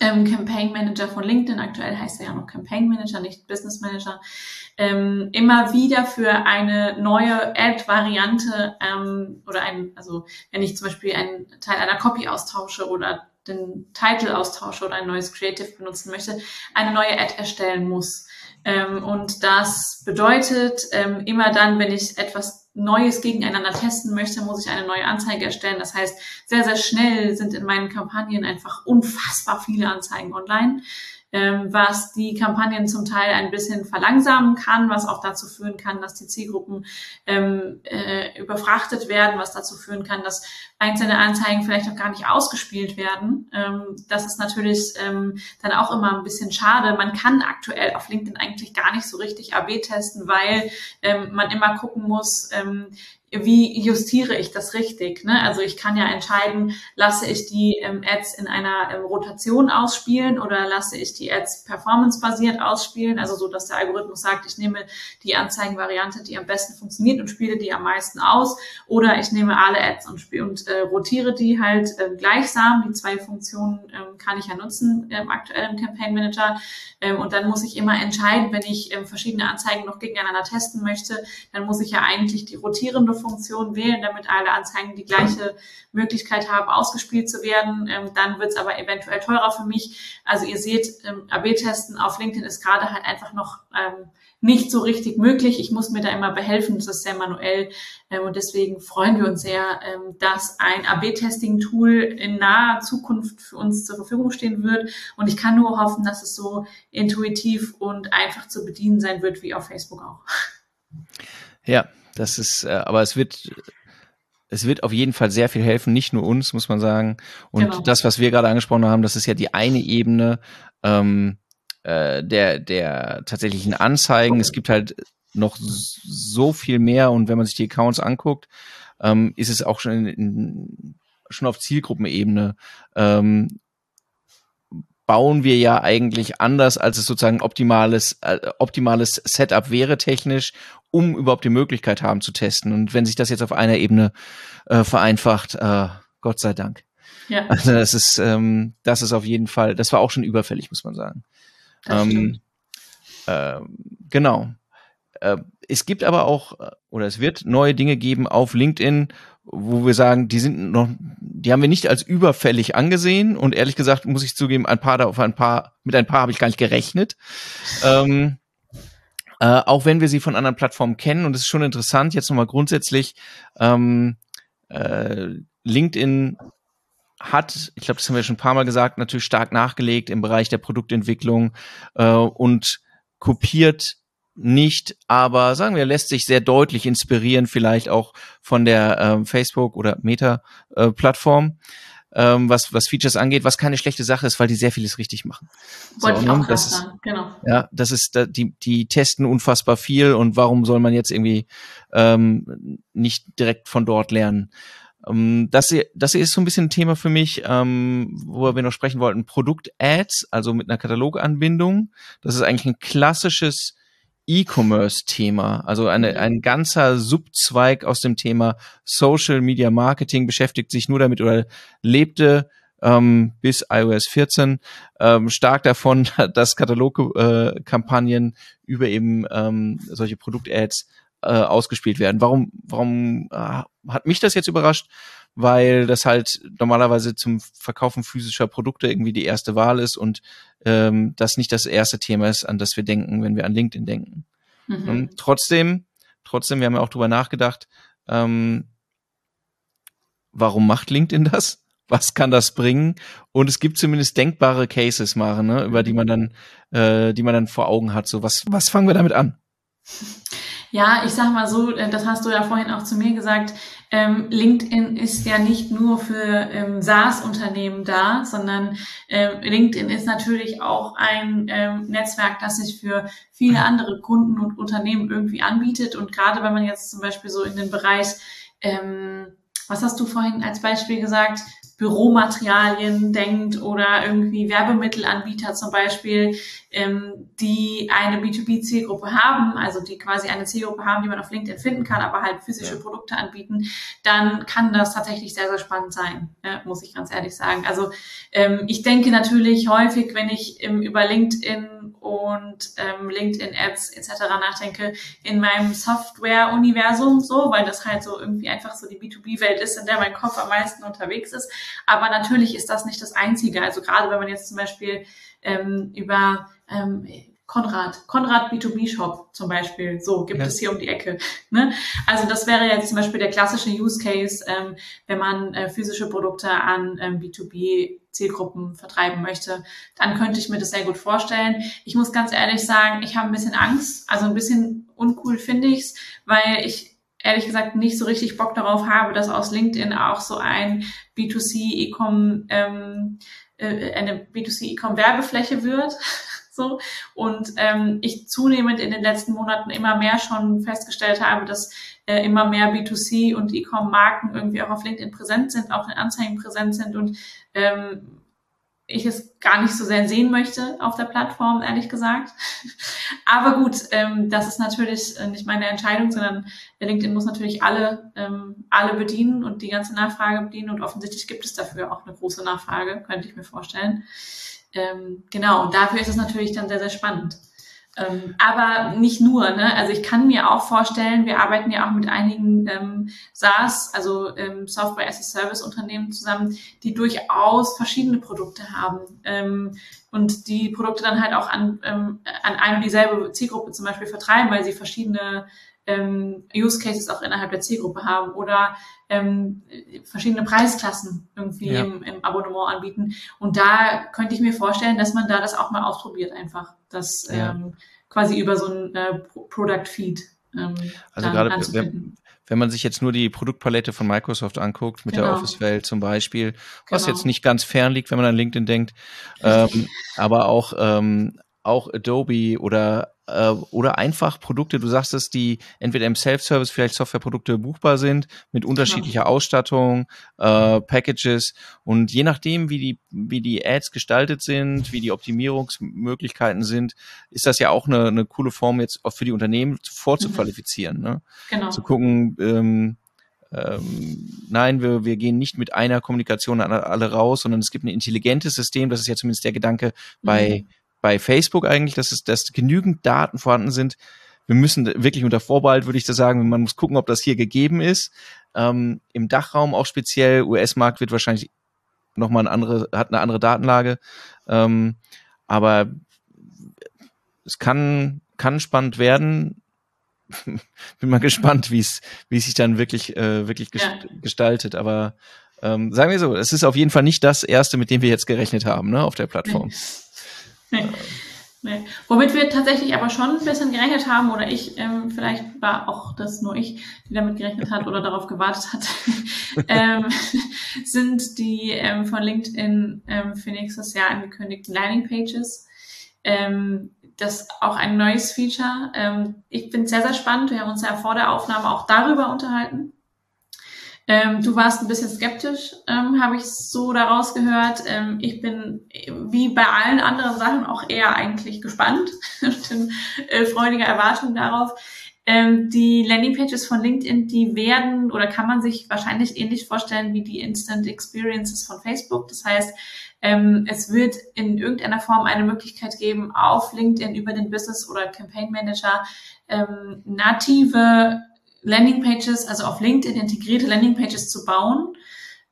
im Campaign Manager von LinkedIn, aktuell heißt er ja noch Campaign Manager, nicht Business Manager, immer wieder für eine neue Ad-Variante also wenn ich zum Beispiel einen Teil einer Copy austausche oder den Titel austausche oder ein neues Creative benutzen möchte, eine neue Ad erstellen muss. Und das bedeutet, immer dann, wenn ich etwas Neues gegeneinander testen möchte, muss ich eine neue Anzeige erstellen. Das heißt, sehr, sehr schnell sind in meinen Kampagnen einfach unfassbar viele Anzeigen online, was die Kampagnen zum Teil ein bisschen verlangsamen kann, was auch dazu führen kann, dass die Zielgruppen überfrachtet werden, was dazu führen kann, dass einzelne Anzeigen vielleicht auch gar nicht ausgespielt werden. Das ist natürlich dann auch immer ein bisschen schade. Man kann aktuell auf LinkedIn eigentlich gar nicht so richtig A/B testen, weil man immer gucken muss, wie justiere ich das richtig? Ne? Also ich kann ja entscheiden, lasse ich die Ads in einer Rotation ausspielen oder lasse ich die Ads performancebasiert ausspielen, also so, dass der Algorithmus sagt, ich nehme die Anzeigenvariante, die am besten funktioniert, und spiele die am meisten aus, oder ich nehme alle Ads und rotiere die halt gleichsam. Die zwei Funktionen kann ich ja nutzen im aktuellen Campaign Manager, und dann muss ich immer entscheiden, wenn ich verschiedene Anzeigen noch gegeneinander testen möchte, dann muss ich ja eigentlich die rotierende Funktion wählen, damit alle Anzeigen die gleiche Möglichkeit haben, ausgespielt zu werden. Dann wird es aber eventuell teurer für mich. Also ihr seht, A/B-Testen auf LinkedIn ist gerade halt einfach noch nicht so richtig möglich. Ich muss mir da immer behelfen, das ist sehr manuell. Und deswegen freuen wir uns sehr, dass ein A/B-Testing-Tool in naher Zukunft für uns zur Verfügung stehen wird. Und ich kann nur hoffen, dass es so intuitiv und einfach zu bedienen sein wird, wie auf Facebook auch. Ja, das ist, aber es wird auf jeden Fall sehr viel helfen, nicht nur uns, muss man sagen. Und genau, das, was wir gerade angesprochen haben, das ist ja die eine Ebene der tatsächlichen Anzeigen. Es gibt halt noch so viel mehr, und wenn man sich die Accounts anguckt, ist es auch schon auf Zielgruppenebene. Bauen wir ja eigentlich anders, als es sozusagen ein optimales Setup wäre technisch, um überhaupt die Möglichkeit haben zu testen. Und wenn sich das jetzt auf einer Ebene vereinfacht, Gott sei Dank. Ja. Also das ist auf jeden Fall, das war auch schon überfällig, muss man sagen. Genau. Es gibt aber auch, oder es wird neue Dinge geben auf LinkedIn, wo wir sagen, die haben wir nicht als überfällig angesehen, und ehrlich gesagt muss ich zugeben, mit ein paar habe ich gar nicht gerechnet. Auch wenn wir sie von anderen Plattformen kennen, und es ist schon interessant, jetzt nochmal grundsätzlich, LinkedIn hat, ich glaube, das haben wir schon ein paar Mal gesagt, natürlich stark nachgelegt im Bereich der Produktentwicklung und kopiert nicht, aber sagen wir, lässt sich sehr deutlich inspirieren, vielleicht auch von der Facebook- oder Meta-Plattform, was Features angeht, was keine schlechte Sache ist, weil die sehr vieles richtig machen. Wollte so, ich auch gerade sagen, genau. Ja, das ist, die testen unfassbar viel, und warum soll man jetzt irgendwie nicht direkt von dort lernen? Das ist so ein bisschen ein Thema für mich, worüber wir noch sprechen wollten, Produkt-Ads, also mit einer Kataloganbindung. Das ist eigentlich ein klassisches E-Commerce-Thema, also ein ganzer Subzweig aus dem Thema Social Media Marketing beschäftigt sich nur damit oder lebte bis iOS 14 stark davon, dass Katalogkampagnen über eben solche Produkt-Ads ausgespielt werden. Warum hat mich das jetzt überrascht? Weil das halt normalerweise zum Verkaufen physischer Produkte irgendwie die erste Wahl ist und das nicht das erste Thema ist, an das wir denken, wenn wir an LinkedIn denken. Mhm. Und trotzdem, wir haben ja auch drüber nachgedacht, warum macht LinkedIn das? Was kann das bringen? Und es gibt zumindest denkbare Cases, Maren, ne, über die man dann vor Augen hat. So, was fangen wir damit an? Ja, ich sag mal so, das hast du ja vorhin auch zu mir gesagt, LinkedIn ist ja nicht nur für SaaS-Unternehmen da, sondern LinkedIn ist natürlich auch ein Netzwerk, das sich für viele andere Kunden und Unternehmen irgendwie anbietet. Und gerade wenn man jetzt zum Beispiel so in den Bereich, was hast du vorhin als Beispiel gesagt, Büromaterialien denkt oder irgendwie Werbemittelanbieter zum Beispiel, die eine B2B-Zielgruppe haben, also die quasi eine Zielgruppe haben, die man auf LinkedIn finden kann, aber halt physische Produkte anbieten, dann kann das tatsächlich sehr, sehr spannend sein, muss ich ganz ehrlich sagen. Also ich denke natürlich häufig, wenn ich über LinkedIn und LinkedIn-Ads etc. nachdenke, in meinem Software-Universum so, weil das halt so irgendwie einfach so die B2B-Welt ist, in der mein Kopf am meisten unterwegs ist. Aber natürlich ist das nicht das Einzige. Also gerade wenn man jetzt zum Beispiel über Konrad B2B Shop zum Beispiel, so gibt es hier um die Ecke. Ne? Also das wäre jetzt zum Beispiel der klassische Use Case, wenn man physische Produkte an B2B Zielgruppen vertreiben möchte, dann könnte ich mir das sehr gut vorstellen. Ich muss ganz ehrlich sagen, ich habe ein bisschen Angst, also ein bisschen uncool finde ich's, weil ich ehrlich gesagt nicht so richtig Bock darauf habe, dass aus LinkedIn auch so ein B2C-E-Com, eine B2C-E-Com-Werbefläche wird. So. Und ich zunehmend in den letzten Monaten immer mehr schon festgestellt habe, dass immer mehr B2C- und E-Com-Marken irgendwie auch auf LinkedIn präsent sind, auch in Anzeigen präsent sind, und ich es gar nicht so sehr sehen möchte auf der Plattform, ehrlich gesagt. Aber gut, das ist natürlich nicht meine Entscheidung, sondern LinkedIn muss natürlich alle bedienen und die ganze Nachfrage bedienen, und offensichtlich gibt es dafür auch eine große Nachfrage, könnte ich mir vorstellen. Genau, und dafür ist es natürlich dann sehr, sehr spannend. Aber nicht nur, ne? Also ich kann mir auch vorstellen, wir arbeiten ja auch mit einigen SaaS, also Software as a Service Unternehmen zusammen, die durchaus verschiedene Produkte haben und die Produkte dann halt auch an eine und dieselbe Zielgruppe zum Beispiel vertreiben, weil sie verschiedene Use Cases auch innerhalb der Zielgruppe haben oder verschiedene Preisklassen irgendwie im Abonnement anbieten. Und da könnte ich mir vorstellen, dass man da das auch mal ausprobiert einfach, das quasi über so ein Product Feed also gerade anzubieten. Wenn man sich jetzt nur die Produktpalette von Microsoft anguckt, mit der Office-Welt zum Beispiel, was jetzt nicht ganz fern liegt, wenn man an LinkedIn denkt, aber auch Adobe oder einfach Produkte, du sagst es, die entweder im Self-Service vielleicht Softwareprodukte buchbar sind, mit unterschiedlicher Ausstattung, Packages und je nachdem, wie die Ads gestaltet sind, wie die Optimierungsmöglichkeiten sind, ist das ja auch eine coole Form jetzt auch für die Unternehmen vorzuqualifizieren. Ne? Genau. Zu gucken, nein, wir gehen nicht mit einer Kommunikation an alle raus, sondern es gibt ein intelligentes System, das ist ja zumindest der Gedanke bei Facebook eigentlich, dass genügend Daten vorhanden sind. Wir müssen wirklich unter Vorbehalt, würde ich da sagen, man muss gucken, ob das hier gegeben ist. Im Dachraum auch speziell, US-Markt wird wahrscheinlich nochmal hat eine andere Datenlage. Aber es kann spannend werden. Bin mal gespannt, wie es sich dann wirklich gestaltet. Aber sagen wir so, es ist auf jeden Fall nicht das Erste, mit dem wir jetzt gerechnet haben, ne, auf der Plattform. Nee. Womit wir tatsächlich aber schon ein bisschen gerechnet haben, oder ich, vielleicht war auch das nur ich, die damit gerechnet hat oder darauf gewartet hat, sind die von LinkedIn für nächstes Jahr angekündigten Learning Pages. Das ist auch ein neues Feature. Ich finde es sehr, sehr spannend. Wir haben uns ja vor der Aufnahme auch darüber unterhalten. Du warst ein bisschen skeptisch, habe ich so daraus gehört. Ich bin wie bei allen anderen Sachen auch eher eigentlich gespannt und in freudiger Erwartung darauf. Die Landingpages von LinkedIn, die werden oder kann man sich wahrscheinlich ähnlich vorstellen wie die Instant Experiences von Facebook. Das heißt, es wird in irgendeiner Form eine Möglichkeit geben, auf LinkedIn über den Business oder Campaign Manager native Landingpages, also auf LinkedIn integrierte Landingpages zu bauen,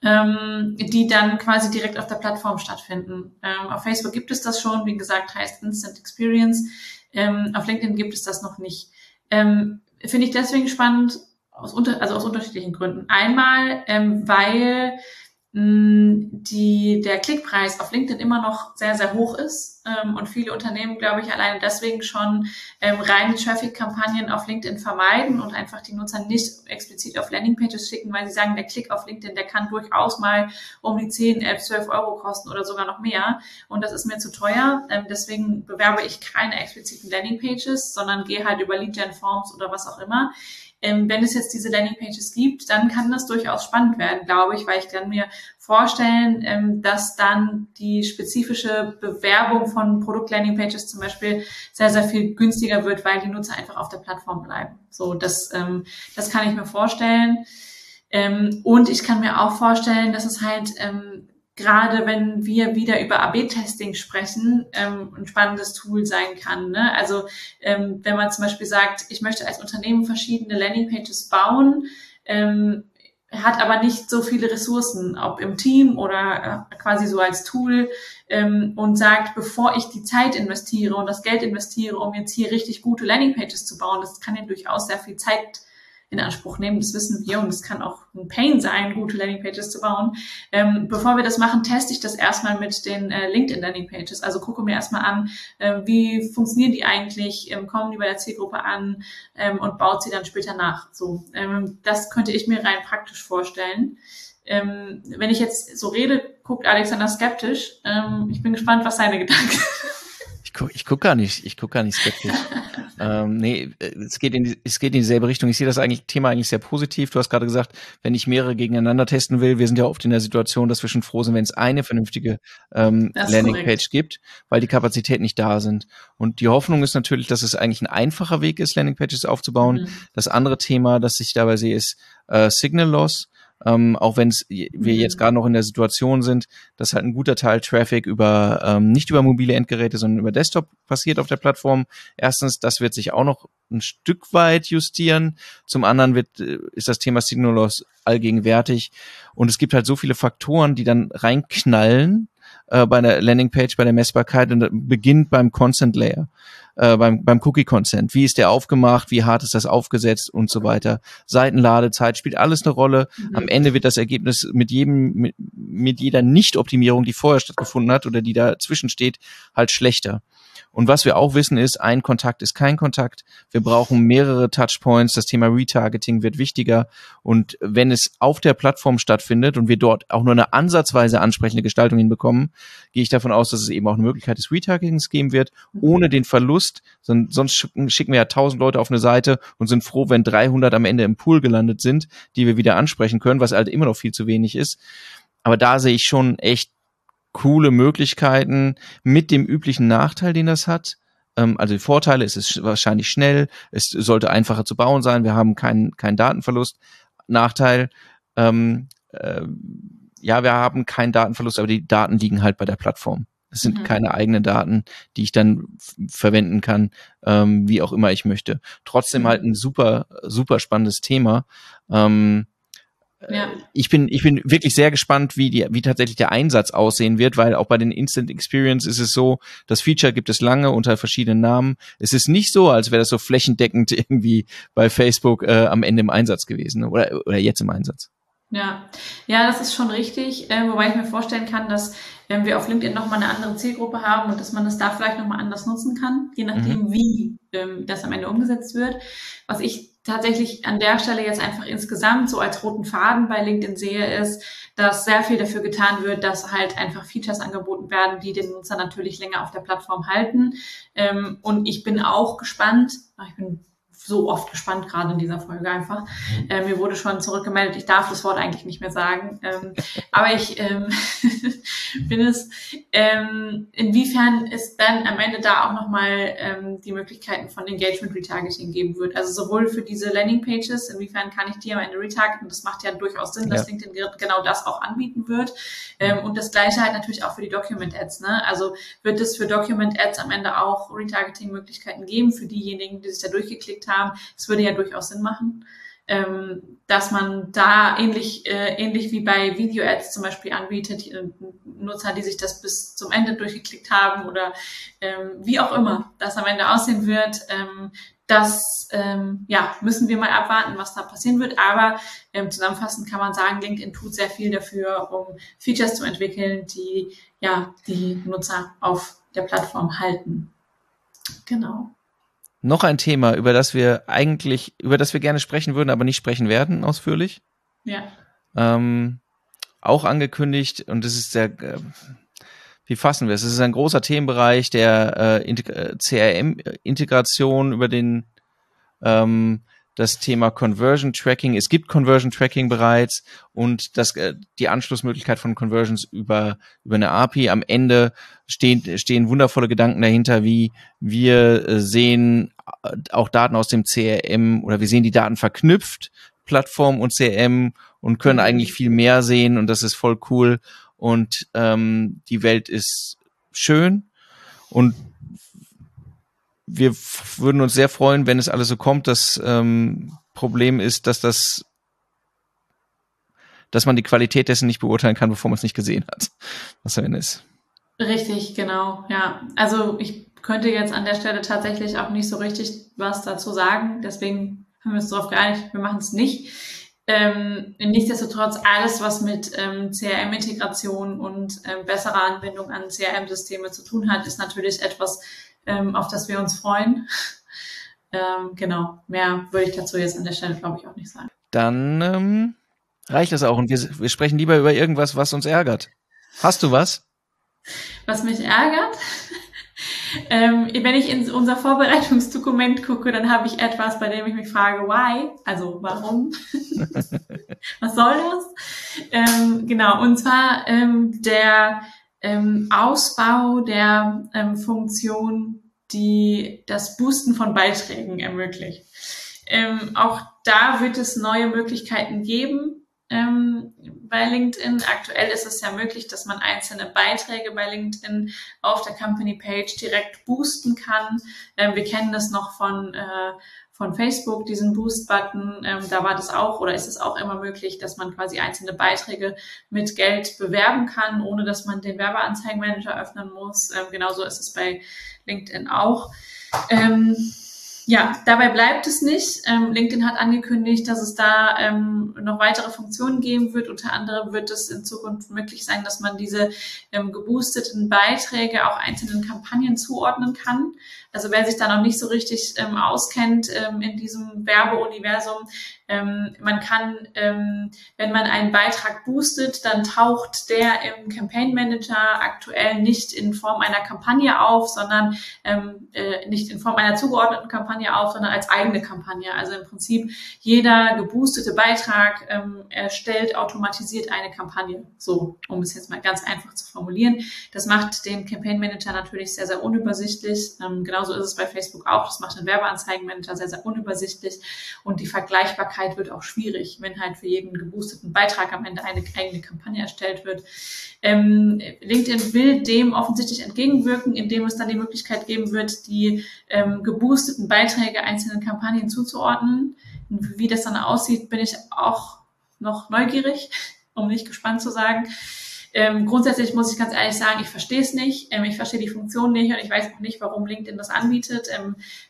die dann quasi direkt auf der Plattform stattfinden. Auf Facebook gibt es das schon, wie gesagt, heißt Instant Experience. Auf LinkedIn gibt es das noch nicht. Finde ich deswegen spannend, aus unterschiedlichen Gründen. Einmal, weil der Klickpreis auf LinkedIn immer noch sehr, sehr hoch ist und viele Unternehmen, glaube ich, alleine deswegen schon reine Traffic-Kampagnen auf LinkedIn vermeiden und einfach die Nutzer nicht explizit auf Landingpages schicken, weil sie sagen, der Klick auf LinkedIn, der kann durchaus mal um die 10, 11, 12 Euro kosten oder sogar noch mehr und das ist mir zu teuer. Deswegen bewerbe ich keine expliziten Landingpages, sondern gehe halt über Lead-Gen-Forms oder was auch immer. Wenn es jetzt diese Landingpages gibt, dann kann das durchaus spannend werden, glaube ich, weil ich kann mir vorstellen, dass dann die spezifische Bewerbung von Produkt-Landingpages zum Beispiel sehr, sehr viel günstiger wird, weil die Nutzer einfach auf der Plattform bleiben. So, das kann ich mir vorstellen. Und ich kann mir auch vorstellen, dass es halt gerade wenn wir wieder über A/B Testing sprechen, ein spannendes Tool sein kann, ne? Also wenn man zum Beispiel sagt, ich möchte als Unternehmen verschiedene Landingpages bauen, hat aber nicht so viele Ressourcen, ob im Team oder quasi so als Tool, und sagt, bevor ich die Zeit investiere und das Geld investiere, um jetzt hier richtig gute Landingpages zu bauen, das kann ja durchaus sehr viel Zeit in Anspruch nehmen, das wissen wir und es kann auch ein Pain sein, gute Landingpages zu bauen. Bevor wir das machen, teste ich das erstmal mit den LinkedIn Landingpages. Also gucke mir erstmal an, wie funktionieren die eigentlich, kommen die bei der Zielgruppe an und baut sie dann später nach. So, das könnte ich mir rein praktisch vorstellen. Wenn ich jetzt so rede, guckt Alexander skeptisch. Ich bin gespannt, was seine Gedanken sind. Ich guck gar nicht skeptisch. Nee, es geht in dieselbe Richtung. Ich sehe das Thema eigentlich sehr positiv. Du hast gerade gesagt, wenn ich mehrere gegeneinander testen will, wir sind ja oft in der Situation, dass wir schon froh sind, wenn es eine vernünftige Landingpage gibt, weil die Kapazitäten nicht da sind. Und die Hoffnung ist natürlich, dass es eigentlich ein einfacher Weg ist, Landingpages aufzubauen. Mhm. Das andere Thema, das ich dabei sehe, ist Signal Loss. Auch wenn wir jetzt gerade noch in der Situation sind, dass halt ein guter Teil Traffic über nicht über mobile Endgeräte, sondern über Desktop passiert auf der Plattform. Erstens, das wird sich auch noch ein Stück weit justieren. Zum anderen ist das Thema Signal Loss allgegenwärtig. Und es gibt halt so viele Faktoren, die dann reinknallen bei der Landingpage, bei der Messbarkeit, und beginnt beim Consent Layer, beim Cookie Consent. Wie ist der aufgemacht? Wie hart ist das aufgesetzt? Und so weiter. Seitenladezeit spielt alles eine Rolle. Mhm. Am Ende wird das Ergebnis mit jeder Nicht-Optimierung, die vorher stattgefunden hat oder die dazwischen steht, halt schlechter. Und was wir auch wissen ist, ein Kontakt ist kein Kontakt. Wir brauchen mehrere Touchpoints. Das Thema Retargeting wird wichtiger. Und wenn es auf der Plattform stattfindet und wir dort auch nur eine ansatzweise ansprechende Gestaltung hinbekommen, gehe ich davon aus, dass es eben auch eine Möglichkeit des Retargetings geben wird, ohne den Verlust. Sonst schicken wir ja 1000 Leute auf eine Seite und sind froh, wenn 300 am Ende im Pool gelandet sind, die wir wieder ansprechen können, was halt immer noch viel zu wenig ist. Aber da sehe ich schon echt coole Möglichkeiten mit dem üblichen Nachteil, den das hat. Also die Vorteile, es ist wahrscheinlich schnell, es sollte einfacher zu bauen sein, wir haben keinen Datenverlust. Nachteil, wir haben keinen Datenverlust, aber die Daten liegen halt bei der Plattform. Es sind keine eigenen Daten, die ich dann verwenden kann, wie auch immer ich möchte. Trotzdem halt ein super, super spannendes Thema. Ja. Ich bin wirklich sehr gespannt, wie tatsächlich der Einsatz aussehen wird, weil auch bei den Instant Experience ist es so, das Feature gibt es lange unter verschiedenen Namen. Es ist nicht so, als wäre das so flächendeckend irgendwie bei Facebook am Ende im Einsatz gewesen oder jetzt im Einsatz. Ja, das ist schon richtig, wobei ich mir vorstellen kann, dass wenn wir auf LinkedIn nochmal eine andere Zielgruppe haben und dass man das da vielleicht nochmal anders nutzen kann, je nachdem, wie das am Ende umgesetzt wird. Was ich tatsächlich an der Stelle jetzt einfach insgesamt so als roten Faden bei LinkedIn sehe, ist, dass sehr viel dafür getan wird, dass halt einfach Features angeboten werden, die den Nutzer natürlich länger auf der Plattform halten. Und ich bin auch gespannt, so oft gespannt gerade in dieser Folge einfach. Mir wurde schon zurückgemeldet, ich darf das Wort eigentlich nicht mehr sagen. Aber ich bin es, inwiefern es dann am Ende da auch nochmal die Möglichkeiten von Engagement Retargeting geben wird. Also sowohl für diese Landing Pages, inwiefern kann ich die am Ende retargeten? Das macht ja durchaus Sinn, dass LinkedIn genau das auch anbieten wird. Und das Gleiche halt natürlich auch für die Document Ads. Ne? Also wird es für Document Ads am Ende auch Retargeting-Möglichkeiten geben für diejenigen, die sich da durchgeklickt haben. Es würde ja durchaus Sinn machen, dass man da ähnlich wie bei Video-Ads zum Beispiel anbietet, Nutzer, die sich das bis zum Ende durchgeklickt haben oder wie auch immer das am Ende aussehen wird, das müssen wir mal abwarten, was da passieren wird, aber zusammenfassend kann man sagen, LinkedIn tut sehr viel dafür, um Features zu entwickeln, die Nutzer auf der Plattform halten. Genau. Noch ein Thema, über das wir gerne sprechen würden, aber nicht sprechen werden, ausführlich. Ja. Auch angekündigt, und das ist sehr, wie fassen wir es? Es ist ein großer Themenbereich der CRM-Integration über das Thema Conversion Tracking. Es gibt Conversion Tracking bereits und die Anschlussmöglichkeit von Conversions über eine API. Am Ende stehen wundervolle Gedanken dahinter, wie wir sehen auch Daten aus dem CRM oder wir sehen die Daten verknüpft, Plattform und CRM, und können eigentlich viel mehr sehen, und das ist voll cool, und die Welt ist schön und wir würden uns sehr freuen, wenn es alles so kommt. Das Problem ist, dass man die Qualität dessen nicht beurteilen kann, bevor man es nicht gesehen hat, was am Ende ist. Richtig, genau, ja. Also ich könnte jetzt an der Stelle tatsächlich auch nicht so richtig was dazu sagen. Deswegen haben wir uns darauf geeinigt, wir machen es nicht. Nichtsdestotrotz, alles, was mit CRM-Integration und besserer Anbindung an CRM-Systeme zu tun hat, ist natürlich etwas, auf das wir uns freuen. Genau, mehr würde ich dazu jetzt an der Stelle, glaube ich, auch nicht sagen. Dann reicht das auch, und wir sprechen lieber über irgendwas, was uns ärgert. Hast du was? Was mich ärgert? Wenn ich in unser Vorbereitungsdokument gucke, dann habe ich etwas, bei dem ich mich frage, why? Also warum? Was soll das? Genau, und zwar der Ausbau der Funktion, die das Boosten von Beiträgen ermöglicht. Auch da wird es neue Möglichkeiten geben, bei LinkedIn. Aktuell ist es ja möglich, dass man einzelne Beiträge bei LinkedIn auf der Company-Page direkt boosten kann. Wir kennen das noch von Facebook, diesen Boost-Button, da war das auch oder ist es auch immer möglich, dass man quasi einzelne Beiträge mit Geld bewerben kann, ohne dass man den Werbeanzeigenmanager öffnen muss. Genauso ist es bei LinkedIn auch. Ja, dabei bleibt es nicht. LinkedIn hat angekündigt, dass es da noch weitere Funktionen geben wird. Unter anderem wird es in Zukunft möglich sein, dass man diese geboosteten Beiträge auch einzelnen Kampagnen zuordnen kann. Also wer sich da noch nicht so richtig auskennt in diesem Werbeuniversum, man kann, wenn man einen Beitrag boostet, dann taucht der im Campaign Manager aktuell nicht in Form einer Kampagne auf, sondern nicht in Form einer zugeordneten Kampagne auf, sondern als eigene Kampagne. Also im Prinzip jeder geboostete Beitrag erstellt automatisiert eine Kampagne. So, um es jetzt mal ganz einfach zu formulieren. Das macht den Campaign Manager natürlich sehr, sehr unübersichtlich. Genauso ist es bei Facebook auch. Das macht den Werbeanzeigenmanager sehr, sehr unübersichtlich und die Vergleichbarkeit wird auch schwierig, wenn halt für jeden geboosteten Beitrag am Ende eine eigene Kampagne erstellt wird. LinkedIn will dem offensichtlich entgegenwirken, indem es dann die Möglichkeit geben wird, die geboosteten Beiträge einzelnen Kampagnen zuzuordnen. Wie das dann aussieht, bin ich auch noch neugierig, um nicht gespannt zu sagen. Grundsätzlich muss ich ganz ehrlich sagen, ich verstehe es nicht, ich verstehe die Funktion nicht und ich weiß auch nicht, warum LinkedIn das anbietet.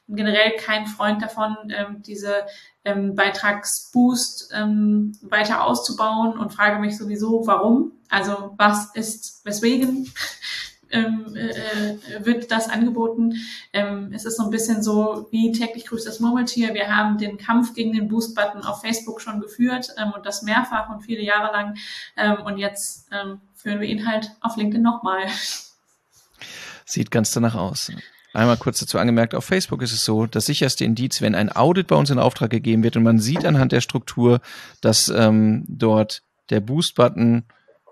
Bin generell kein Freund davon, diese Beitragsboost weiter auszubauen und frage mich sowieso, warum. Also was ist, weswegen wird das angeboten? Es ist so ein bisschen so, wie täglich grüßt das Murmeltier. Wir haben den Kampf gegen den Boost-Button auf Facebook schon geführt und das mehrfach und viele Jahre lang. Und jetzt führen wir ihn halt auf LinkedIn nochmal. Sieht ganz danach aus. Einmal kurz dazu angemerkt, auf Facebook ist es so, das sicherste Indiz, wenn ein Audit bei uns in Auftrag gegeben wird und man sieht anhand der Struktur, dass dort der Boost-Button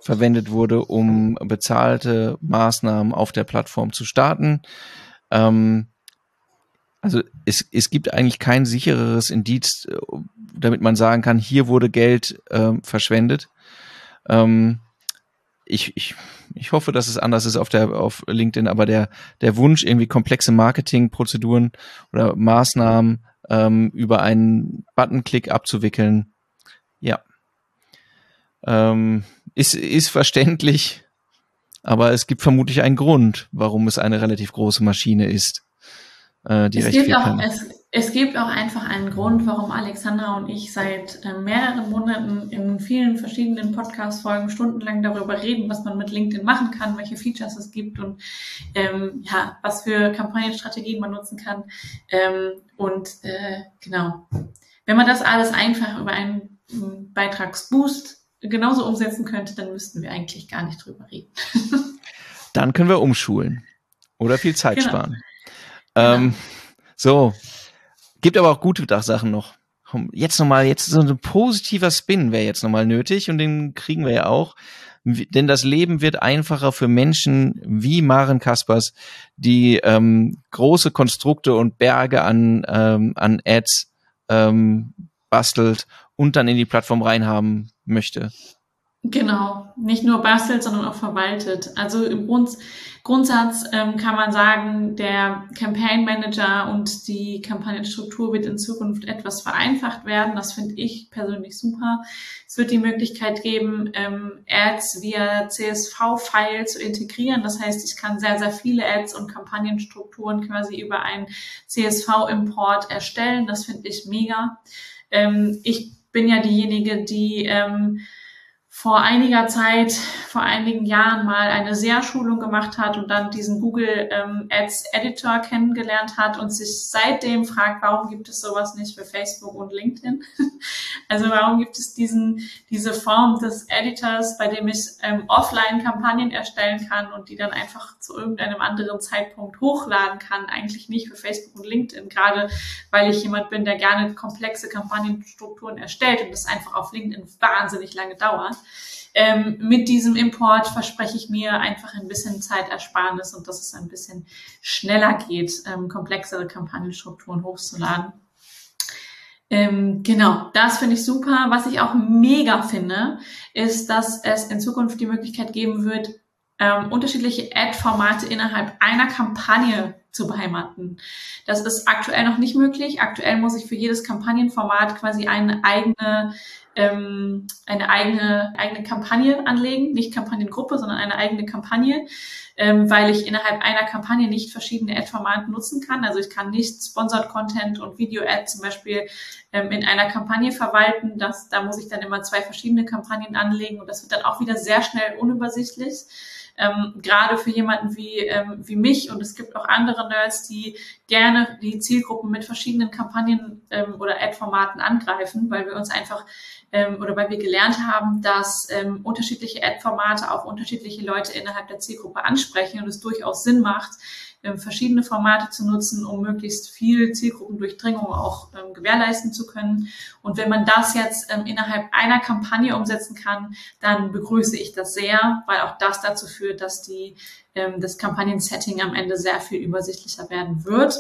verwendet wurde, um bezahlte Maßnahmen auf der Plattform zu starten. Also es gibt eigentlich kein sichereres Indiz, damit man sagen kann, hier wurde Geld verschwendet. Ich hoffe, dass es anders ist auf LinkedIn, aber der Wunsch, irgendwie komplexe Marketingprozeduren oder Maßnahmen über einen Buttonklick abzuwickeln, ja. Ist verständlich, aber es gibt vermutlich einen Grund, warum es eine relativ große Maschine ist, die recht viel kann. Es gibt auch einfach einen Grund, warum Alexandra und ich seit mehreren Monaten in vielen verschiedenen Podcast-Folgen stundenlang darüber reden, was man mit LinkedIn machen kann, welche Features es gibt und ja, was für Kampagnenstrategien man nutzen kann. Genau. Wenn man das alles einfach über einen Beitragsboost genauso umsetzen könnte, dann müssten wir eigentlich gar nicht drüber reden. Dann können wir umschulen oder viel Zeit sparen. So, gibt aber auch gute Sachen noch. Jetzt so ein positiver Spin wäre jetzt nochmal nötig und den kriegen wir ja auch. Denn das Leben wird einfacher für Menschen wie Maren Kaspers, die große Konstrukte und Berge an Ads bastelt und dann in die Plattform reinhaben möchte. Genau, nicht nur bastelt, sondern auch verwaltet. Also im Grundsatz kann man sagen, der Campaign Manager und die Kampagnenstruktur wird in Zukunft etwas vereinfacht werden. Das finde ich persönlich super. Es wird die Möglichkeit geben, Ads via CSV-File zu integrieren. Das heißt, ich kann sehr, sehr viele Ads und Kampagnenstrukturen quasi über einen CSV-Import erstellen. Das finde ich mega. Ich bin ja diejenige, die vor einigen Jahren mal eine SEA-Schulung gemacht hat und dann diesen Google Ads Editor kennengelernt hat und sich seitdem fragt, warum gibt es sowas nicht für Facebook und LinkedIn? Also warum gibt es diese Form des Editors, bei dem ich Offline-Kampagnen erstellen kann und die dann einfach zu irgendeinem anderen Zeitpunkt hochladen kann? Eigentlich nicht für Facebook und LinkedIn, gerade weil ich jemand bin, der gerne komplexe Kampagnenstrukturen erstellt und das einfach auf LinkedIn wahnsinnig lange dauert. Mit diesem Import verspreche ich mir einfach ein bisschen Zeitersparnis und dass es ein bisschen schneller geht, komplexere Kampagnenstrukturen hochzuladen. Genau, das finde ich super. Was ich auch mega finde, ist, dass es in Zukunft die Möglichkeit geben wird, unterschiedliche Ad-Formate innerhalb einer Kampagne zu beheimaten. Das ist aktuell noch nicht möglich. Aktuell muss ich für jedes Kampagnenformat quasi eine eigene Kampagne anlegen, nicht Kampagnengruppe, sondern eine eigene Kampagne, weil ich innerhalb einer Kampagne nicht verschiedene Ad-Formate nutzen kann. Also ich kann nicht Sponsored Content und Video Ads zum Beispiel in einer Kampagne verwalten. Da muss ich dann immer zwei verschiedene Kampagnen anlegen und das wird dann auch wieder sehr schnell unübersichtlich. Gerade für jemanden wie mich, und es gibt auch andere Nerds, die gerne die Zielgruppen mit verschiedenen Kampagnen oder Ad-Formaten angreifen, weil wir uns einfach weil wir gelernt haben, dass unterschiedliche Ad-Formate auch unterschiedliche Leute innerhalb der Zielgruppe ansprechen und es durchaus Sinn macht, verschiedene Formate zu nutzen, um möglichst viel Zielgruppendurchdringung auch gewährleisten zu können. Und wenn man das jetzt innerhalb einer Kampagne umsetzen kann, dann begrüße ich das sehr, weil auch das dazu führt, dass das Kampagnen-Setting am Ende sehr viel übersichtlicher werden wird.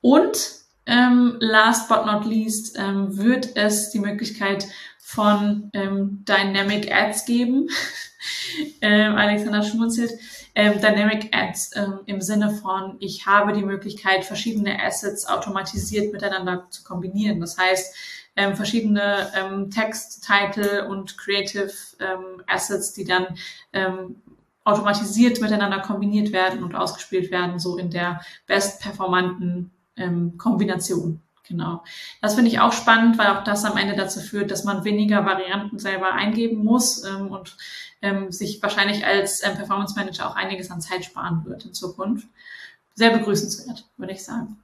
Und last but not least wird es die Möglichkeit von Dynamic Ads geben. Alexander schmunzelt. Dynamic Ads im Sinne von, ich habe die Möglichkeit, verschiedene Assets automatisiert miteinander zu kombinieren. Das heißt, verschiedene Texttitel und Creative Assets, die dann automatisiert miteinander kombiniert werden und ausgespielt werden, so in der bestperformanten Kombination. Genau. Das finde ich auch spannend, weil auch das am Ende dazu führt, dass man weniger Varianten selber eingeben muss und sich wahrscheinlich als Performance Manager auch einiges an Zeit sparen wird in Zukunft. Sehr begrüßenswert, würde ich sagen.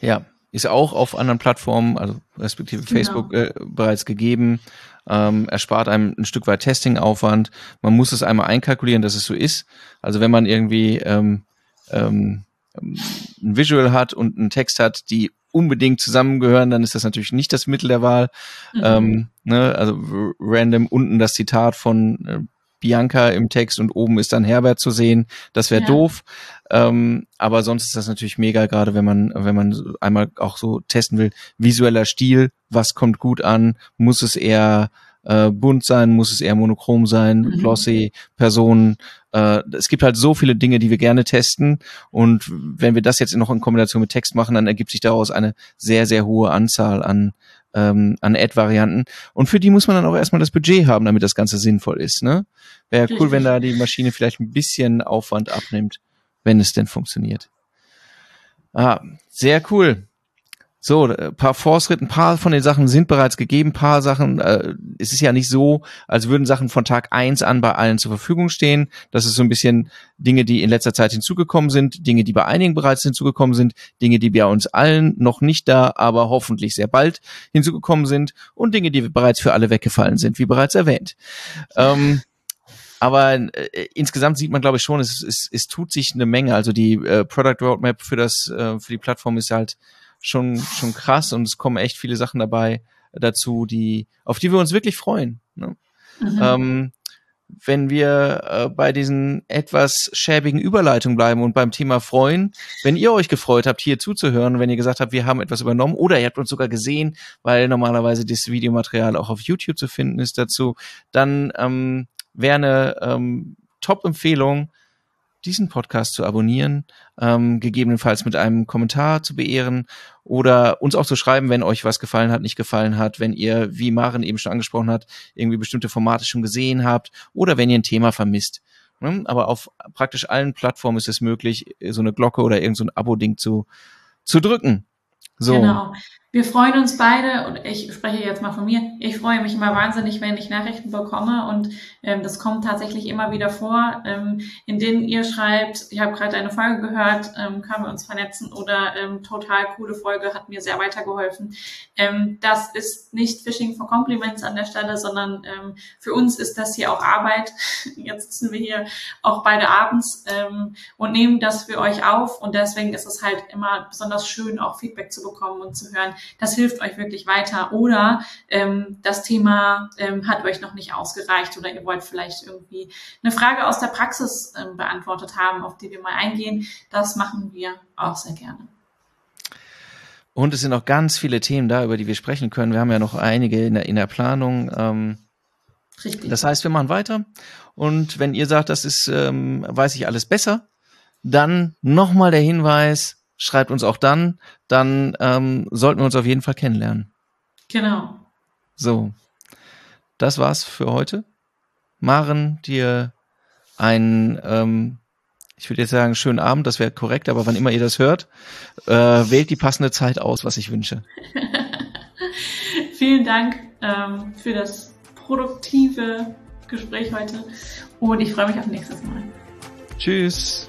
Ja, ist auch auf anderen Plattformen, also respektive genau, Facebook, bereits gegeben. Erspart einem ein Stück weit Testingaufwand. Man muss es einmal einkalkulieren, dass es so ist. Also wenn man irgendwie ein Visual hat und einen Text hat, die unbedingt zusammengehören, dann ist das natürlich nicht das Mittel der Wahl. Mhm. Also random unten das Zitat von Bianca im Text und oben ist dann Herbert zu sehen. Das wäre doof. Aber sonst ist das natürlich mega, gerade wenn man einmal auch so testen will. Visueller Stil, was kommt gut an? Muss es eher bunt sein? Muss es eher monochrom sein? Mhm. Glossy, Personen. Es gibt halt so viele Dinge, die wir gerne testen, und wenn wir das jetzt noch in Kombination mit Text machen, dann ergibt sich daraus eine sehr, sehr hohe Anzahl an Ad-Varianten, und für die muss man dann auch erstmal das Budget haben, damit das Ganze sinnvoll ist, ne? Wäre cool, wenn da die Maschine vielleicht ein bisschen Aufwand abnimmt, wenn es denn funktioniert. Sehr cool. So, ein paar von den Sachen sind bereits gegeben, ein paar Sachen, es ist ja nicht so, als würden Sachen von Tag 1 an bei allen zur Verfügung stehen. Das ist so ein bisschen Dinge, die in letzter Zeit hinzugekommen sind, Dinge, die bei einigen bereits hinzugekommen sind, Dinge, die bei uns allen noch nicht da, aber hoffentlich sehr bald hinzugekommen sind, und Dinge, die bereits für alle weggefallen sind, wie bereits erwähnt. Aber insgesamt sieht man, glaube ich, schon, es tut sich eine Menge. Also die Product Roadmap für die Plattform ist halt schon krass, und es kommen echt viele Sachen dazu, auf die wir uns wirklich freuen, ne? Mhm. Wenn wir bei diesen etwas schäbigen Überleitungen bleiben und beim Thema freuen, wenn ihr euch gefreut habt, hier zuzuhören, wenn ihr gesagt habt, wir haben etwas übernommen, oder ihr habt uns sogar gesehen, weil normalerweise das Videomaterial auch auf YouTube zu finden ist dazu, dann wäre eine Top-Empfehlung, diesen Podcast zu abonnieren, gegebenenfalls mit einem Kommentar zu beehren oder uns auch zu schreiben, wenn euch was gefallen hat, nicht gefallen hat, wenn ihr, wie Maren eben schon angesprochen hat, irgendwie bestimmte Formate schon gesehen habt oder wenn ihr ein Thema vermisst. Aber auf praktisch allen Plattformen ist es möglich, so eine Glocke oder irgend so ein Abo-Ding zu drücken. So. Genau. Wir freuen uns beide, und ich spreche jetzt mal von mir, ich freue mich immer wahnsinnig, wenn ich Nachrichten bekomme, und das kommt tatsächlich immer wieder vor, in denen ihr schreibt, ich habe gerade eine Folge gehört, können wir uns vernetzen, oder total coole Folge, hat mir sehr weitergeholfen. Das ist nicht Phishing for Compliments an der Stelle, sondern für uns ist das hier auch Arbeit. Jetzt sitzen wir hier auch beide abends und nehmen das für euch auf, und deswegen ist es halt immer besonders schön, auch Feedback zu bekommen und zu hören, das hilft euch wirklich weiter, oder das Thema hat euch noch nicht ausgereicht, oder ihr wollt vielleicht irgendwie eine Frage aus der Praxis beantwortet haben, auf die wir mal eingehen. Das machen wir auch sehr gerne. Und es sind auch ganz viele Themen da, über die wir sprechen können. Wir haben ja noch einige in der Planung. Richtig. Das heißt, wir machen weiter. Und wenn ihr sagt, das ist, weiß ich alles besser, dann nochmal der Hinweis, schreibt uns auch dann sollten wir uns auf jeden Fall kennenlernen. Genau. So, das war's für heute. Maren, dir einen, ich würde jetzt sagen, schönen Abend, das wäre korrekt, aber wann immer ihr das hört, wählt die passende Zeit aus, was ich wünsche. Vielen Dank für das produktive Gespräch heute und ich freue mich auf nächstes Mal. Tschüss.